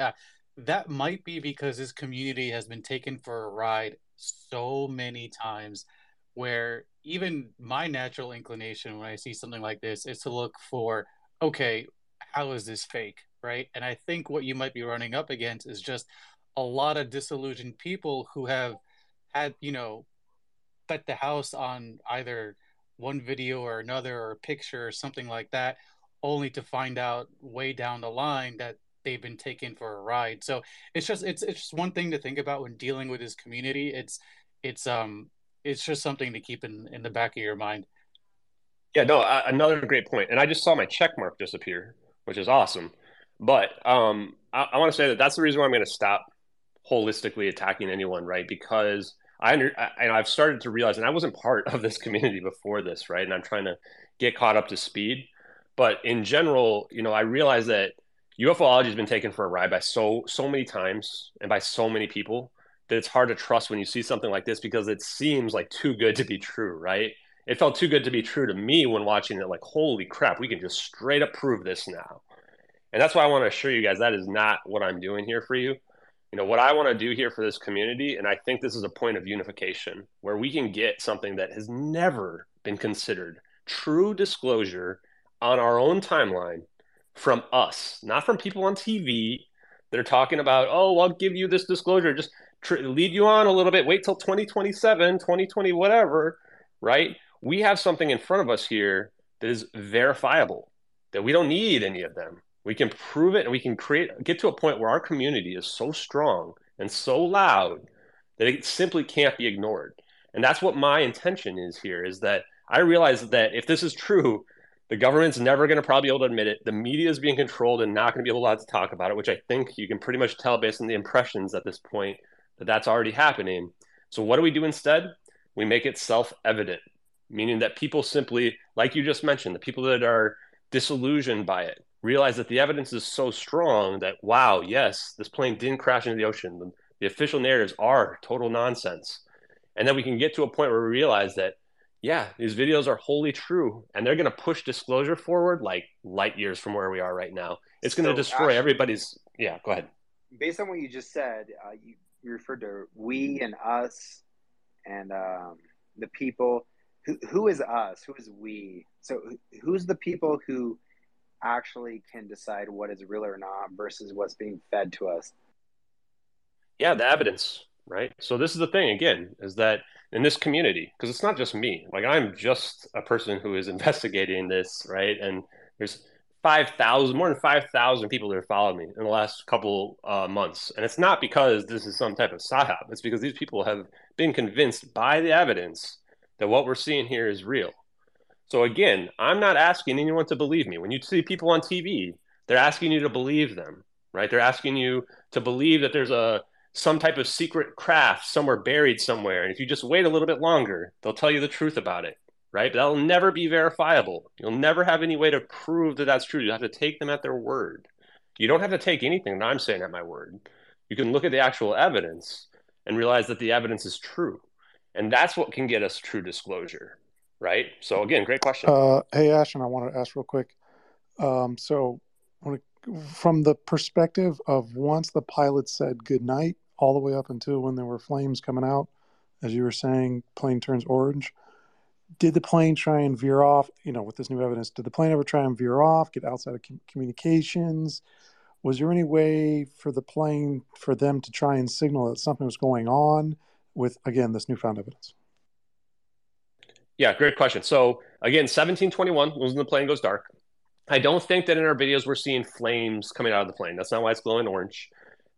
That might be because this community has been taken for a ride so many times where even my natural inclination when I see something like this is to look for, okay, how is this fake, right? And I think what you might be running up against is just a lot of disillusioned people who have had, you know, bet the house on either one video or another or a picture or something like that, only to find out way down the line that they've been taken for a ride. So it's just one thing to think about when dealing with this community. It's just something to keep in the back of your mind. Yeah, no, another great point. And I just saw my check mark disappear, which is awesome. But I want to say that's the reason why I'm going to stop holistically attacking anyone, right? Because I've started to realize, and I wasn't part of this community before this, right? And I'm trying to get caught up to speed. But in general, you know, I realize that UFOlogy has been taken for a ride by so many times and by so many people that it's hard to trust when you see something like this because it seems like too good to be true, right? It felt too good to be true to me when watching it, like, holy crap, we can just straight up prove this now. And that's why I want to assure you guys that is not what I'm doing here for you. You know, what I want to do here for this community, and I think this is a point of unification, where we can get something that has never been considered true disclosure on our own timeline from us, not from people on TV that are talking about, oh, I'll give you this disclosure, just lead you on a little bit, wait till 2027, 2020, whatever, right? We have something in front of us here that is verifiable, that we don't need any of them. We can prove it, and we can get to a point where our community is so strong and so loud that it simply can't be ignored. And that's what my intention is here, is that I realize that if this is true, the government's never going to probably be able to admit it. The media is being controlled and not going to be allowed to talk about it, which I think you can pretty much tell based on the impressions at this point that that's already happening. So what do we do instead? We make it self-evident, meaning that people simply, like you just mentioned, the people that are disillusioned by it, realize that the evidence is so strong that, wow, yes, this plane didn't crash into the ocean. The official narratives are total nonsense. And then we can get to a point where we realize that, yeah, these videos are wholly true, and they're going to push disclosure forward like light years from where we are right now. It's going to destroy everybody's. Yeah, go ahead. Based on what you just said, you referred to we and us and the people. Who is us? Who is we? So who's the people who actually can decide what is real or not versus what's being fed to us? Yeah, the evidence. Right. So this is the thing, again, is that in this community, because it's not just me, like I'm just a person who is investigating this. Right. And there's 5,000, more than 5,000 people that have followed me in the last couple months. And it's not because this is some type of psyop. It's because these people have been convinced by the evidence that what we're seeing here is real. So, again, I'm not asking anyone to believe me. When you see people on TV, they're asking you to believe them. Right. They're asking you to believe that there's some type of secret craft somewhere buried somewhere. And if you just wait a little bit longer, they'll tell you the truth about it, right? But that'll never be verifiable. You'll never have any way to prove that that's true. You have to take them at their word. You don't have to take anything that I'm saying at my word. You can look at the actual evidence and realize that the evidence is true. And that's what can get us true disclosure, right? So again, great question. Hey, Ashton, I wanted to ask real quick. So from the perspective of once the pilot said good night, all the way up until when there were flames coming out as you were saying, plane turns orange. Did the plane try and veer off, you know, with this new evidence? Did the plane ever try and veer off, get outside of communications? Was there any way for the plane, for them to try and signal that something was going on with, again, this newfound evidence? Yeah, great question. So again, 1721 was when the plane goes dark. I don't think that in our videos we're seeing flames coming out of the plane. That's not why it's glowing orange.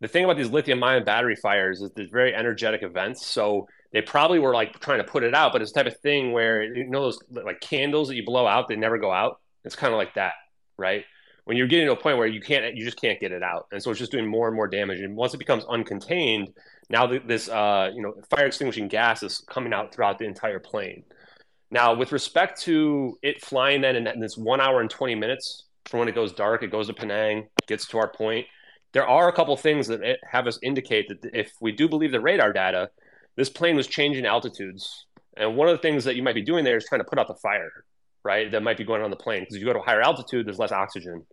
The thing about these lithium-ion battery fires is they're very energetic events. So they probably were like trying to put it out, but it's the type of thing where, you know, those like candles that you blow out, they never go out. It's kind of like that, right? When you're getting to a point where you can't, you just can't get it out. And so it's just doing more and more damage. And once it becomes uncontained, now this, you know, fire extinguishing gas is coming out throughout the entire plane. Now, with respect to it flying then in this 1 hour and 20 minutes from when it goes dark, it goes to Penang, gets to our point. There are a couple things that have us indicate that if we do believe the radar data, this plane was changing altitudes. And one of the things that you might be doing there is trying to put out the fire, right? That might be going on the plane. Because if you go to a higher altitude, there's less oxygen.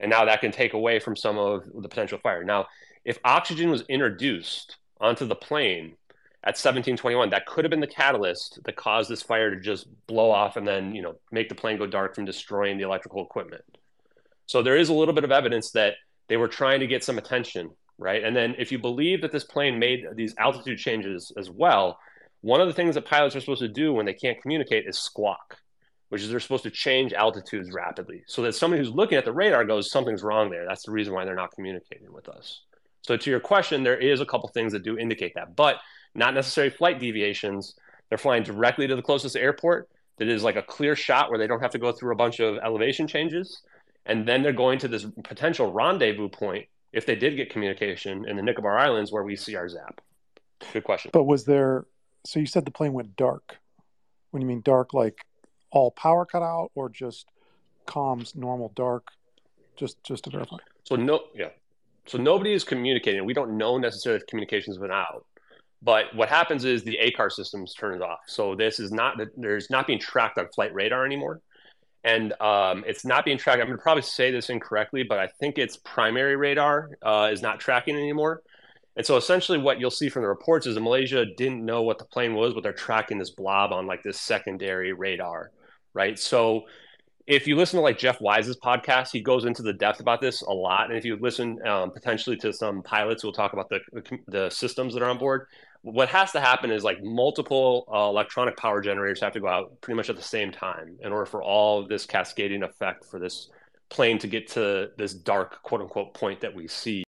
And now that can take away from some of the potential fire. Now, if oxygen was introduced onto the plane at 1721, that could have been the catalyst that caused this fire to just blow off and then, you know, make the plane go dark from destroying the electrical equipment. So there is a little bit of evidence that they were trying to get some attention, right? And then if you believe that this plane made these altitude changes as well, one of the things that pilots are supposed to do when they can't communicate is squawk, which is they're supposed to change altitudes rapidly so that somebody who's looking at the radar goes, something's wrong there. That's the reason why they're not communicating with us. So to your question, there is a couple things that do indicate that, but not necessarily flight deviations. They're flying directly to the closest airport that is like a clear shot where they don't have to go through a bunch of elevation changes. And then they're going to this potential rendezvous point if they did get communication in the Nicobar Islands where we see our zap. Good question. But was there, so you said the plane went dark. What do you mean dark, like all power cut out or just comms, normal dark, just an airplane? So no, yeah. So nobody is communicating. We don't know necessarily if communications went out. But what happens is the ACAR systems turn it off. So this is not, there's not being tracked on flight radar anymore. And it's not being tracked. I'm going to probably say this incorrectly, but I think its primary radar is not tracking anymore. And so essentially what you'll see from the reports is that Malaysia didn't know what the plane was, but they're tracking this blob on like this secondary radar, right? So if you listen to like Jeff Wise's podcast, he goes into the depth about this a lot. And if you listen potentially to some pilots who will talk about the systems that are on board, what has to happen is like multiple electronic power generators have to go out pretty much at the same time in order for all this cascading effect for this plane to get to this dark, quote unquote, point that we see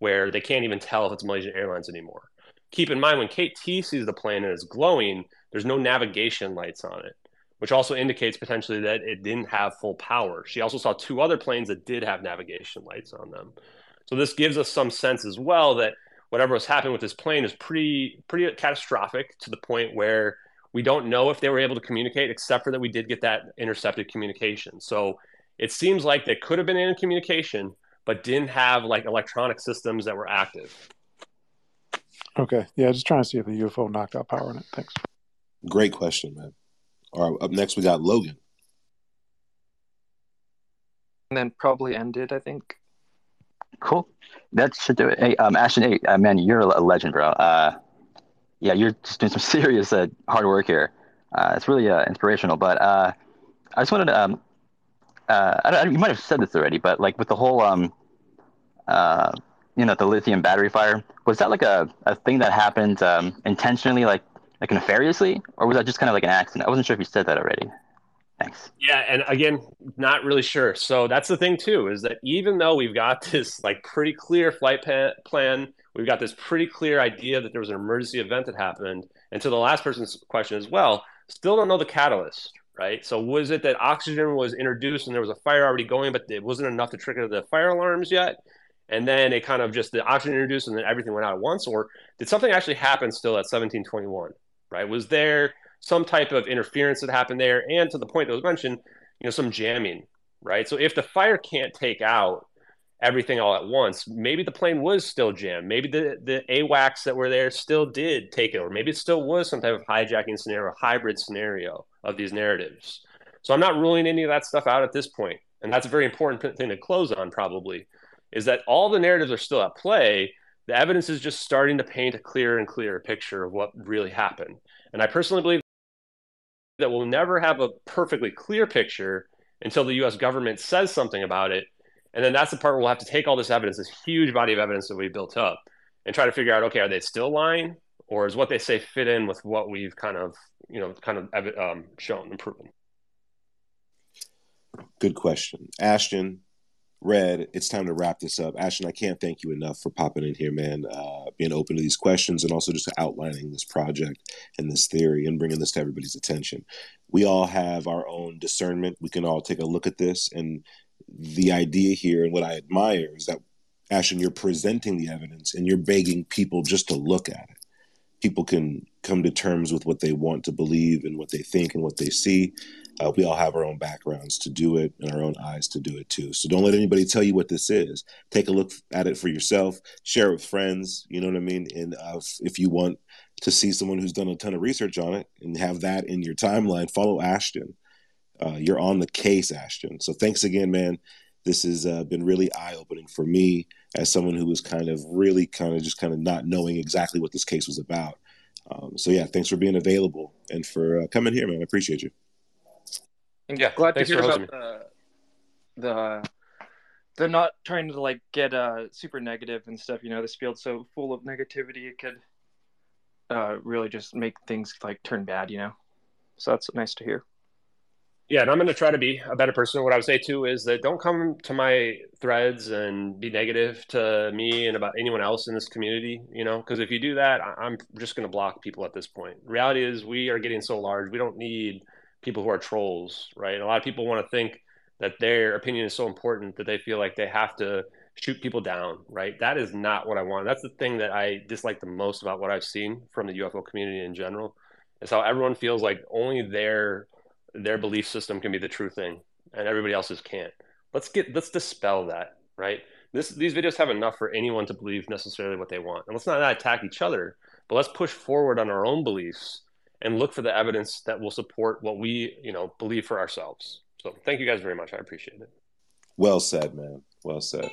where they can't even tell if it's Malaysian Airlines anymore. Keep in mind when Kate T sees the plane and it's glowing, there's no navigation lights on it, which also indicates potentially that it didn't have full power. She also saw two other planes that did have navigation lights on them. So this gives us some sense as well that whatever was happening with this plane is pretty catastrophic to the point where we don't know if they were able to communicate, except for that we did get that intercepted communication. So it seems like they could have been in communication, but didn't have like electronic systems that were active. Okay. Yeah. Just trying to see if the UFO knocked out power in it. Thanks. Great question, man. All right. Up next, we got Logan. And then probably ended, I think. Cool. That should do it. Hey, Ashton, hey, man, you're a legend, bro. Yeah, you're just doing some serious hard work here. It's really inspirational. But I just wanted to, you might have said this already, but like with the whole, you know, the lithium battery fire, was that like a thing that happened intentionally, like nefariously, or was that just kind of like an accident? I wasn't sure if you said that already. Thanks. Yeah, and again, not really sure. So that's the thing too, is that even though we've got this like pretty clear flight plan, we've got this pretty clear idea that there was an emergency event that happened, and to the last person's question as well, still don't know the catalyst, right? So was it that oxygen was introduced and there was a fire already going, but it wasn't enough to trigger the fire alarms yet? And then it kind of just, the oxygen introduced and then everything went out at once? Or did something actually happen still at 1721, right? Was there some type of interference that happened there, and to the point that was mentioned, you know, some jamming, right? So if the fire can't take out everything all at once, maybe the plane was still jammed. Maybe the AWACS that were there still did take it, or maybe it still was some type of hijacking scenario, hybrid scenario of these narratives. So I'm not ruling any of that stuff out at this point. And that's a very important thing to close on probably, is that all the narratives are still at play. The evidence is just starting to paint a clearer and clearer picture of what really happened. And I personally believe that we'll never have a perfectly clear picture until the US government says something about it. And then that's the part where we'll have to take all this evidence, this huge body of evidence that we built up, and try to figure out, okay, are they still lying? Or is what they say fit in with what we've kind of shown and proven? Good question. Ashton, Red, it's time to wrap this up. Ashton, I can't thank you enough for popping in here, man, being open to these questions and also just outlining this project and this theory and bringing this to everybody's attention. We all have our own discernment. We can all take a look at this. And the idea here and what I admire is that, Ashton, you're presenting the evidence and you're begging people just to look at it. People can come to terms with what they want to believe and what they think and what they see. We all have our own backgrounds to do it and our own eyes to do it too. So don't let anybody tell you what this is. Take a look at it for yourself, share it with friends, you know what I mean? And if you want to see someone who's done a ton of research on it and have that in your timeline, follow Ashton. You're on the case, Ashton. So thanks again, man. This has been really eye-opening for me as someone who was kind of not knowing exactly what this case was about. So yeah, thanks for being available and for coming here, man. I appreciate you. Yeah, glad to hear about the not trying to like get super negative and stuff. You know, this field's so full of negativity, it could really just make things like turn bad. You know, so that's nice to hear. Yeah, and I'm going to try to be a better person. What I would say, too, is that don't come to my threads and be negative to me and about anyone else in this community, you know, because if you do that, I'm just going to block people at this point. Reality is we are getting so large. We don't need people who are trolls, right? And a lot of people want to think that their opinion is so important that they feel like they have to shoot people down, right? That is not what I want. That's the thing that I dislike the most about what I've seen from the UFO community in general, is how everyone feels like only their belief system can be the true thing and everybody else's can't. Let's dispel that, right? These videos have enough for anyone to believe necessarily what they want. And let's not attack each other, but let's push forward on our own beliefs and look for the evidence that will support what we, you know, believe for ourselves. So thank you guys very much. I appreciate it. Well said, man. Well said.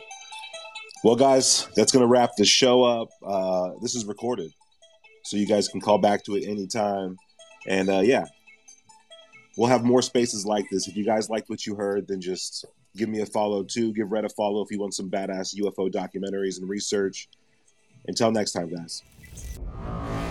Well, guys, that's going to wrap the show up. This is recorded, so you guys can call back to it anytime. And yeah, we'll have more spaces like this. If you guys liked what you heard, then just give me a follow too. Give Red a follow if you want some badass UFO documentaries and research. Until next time, guys.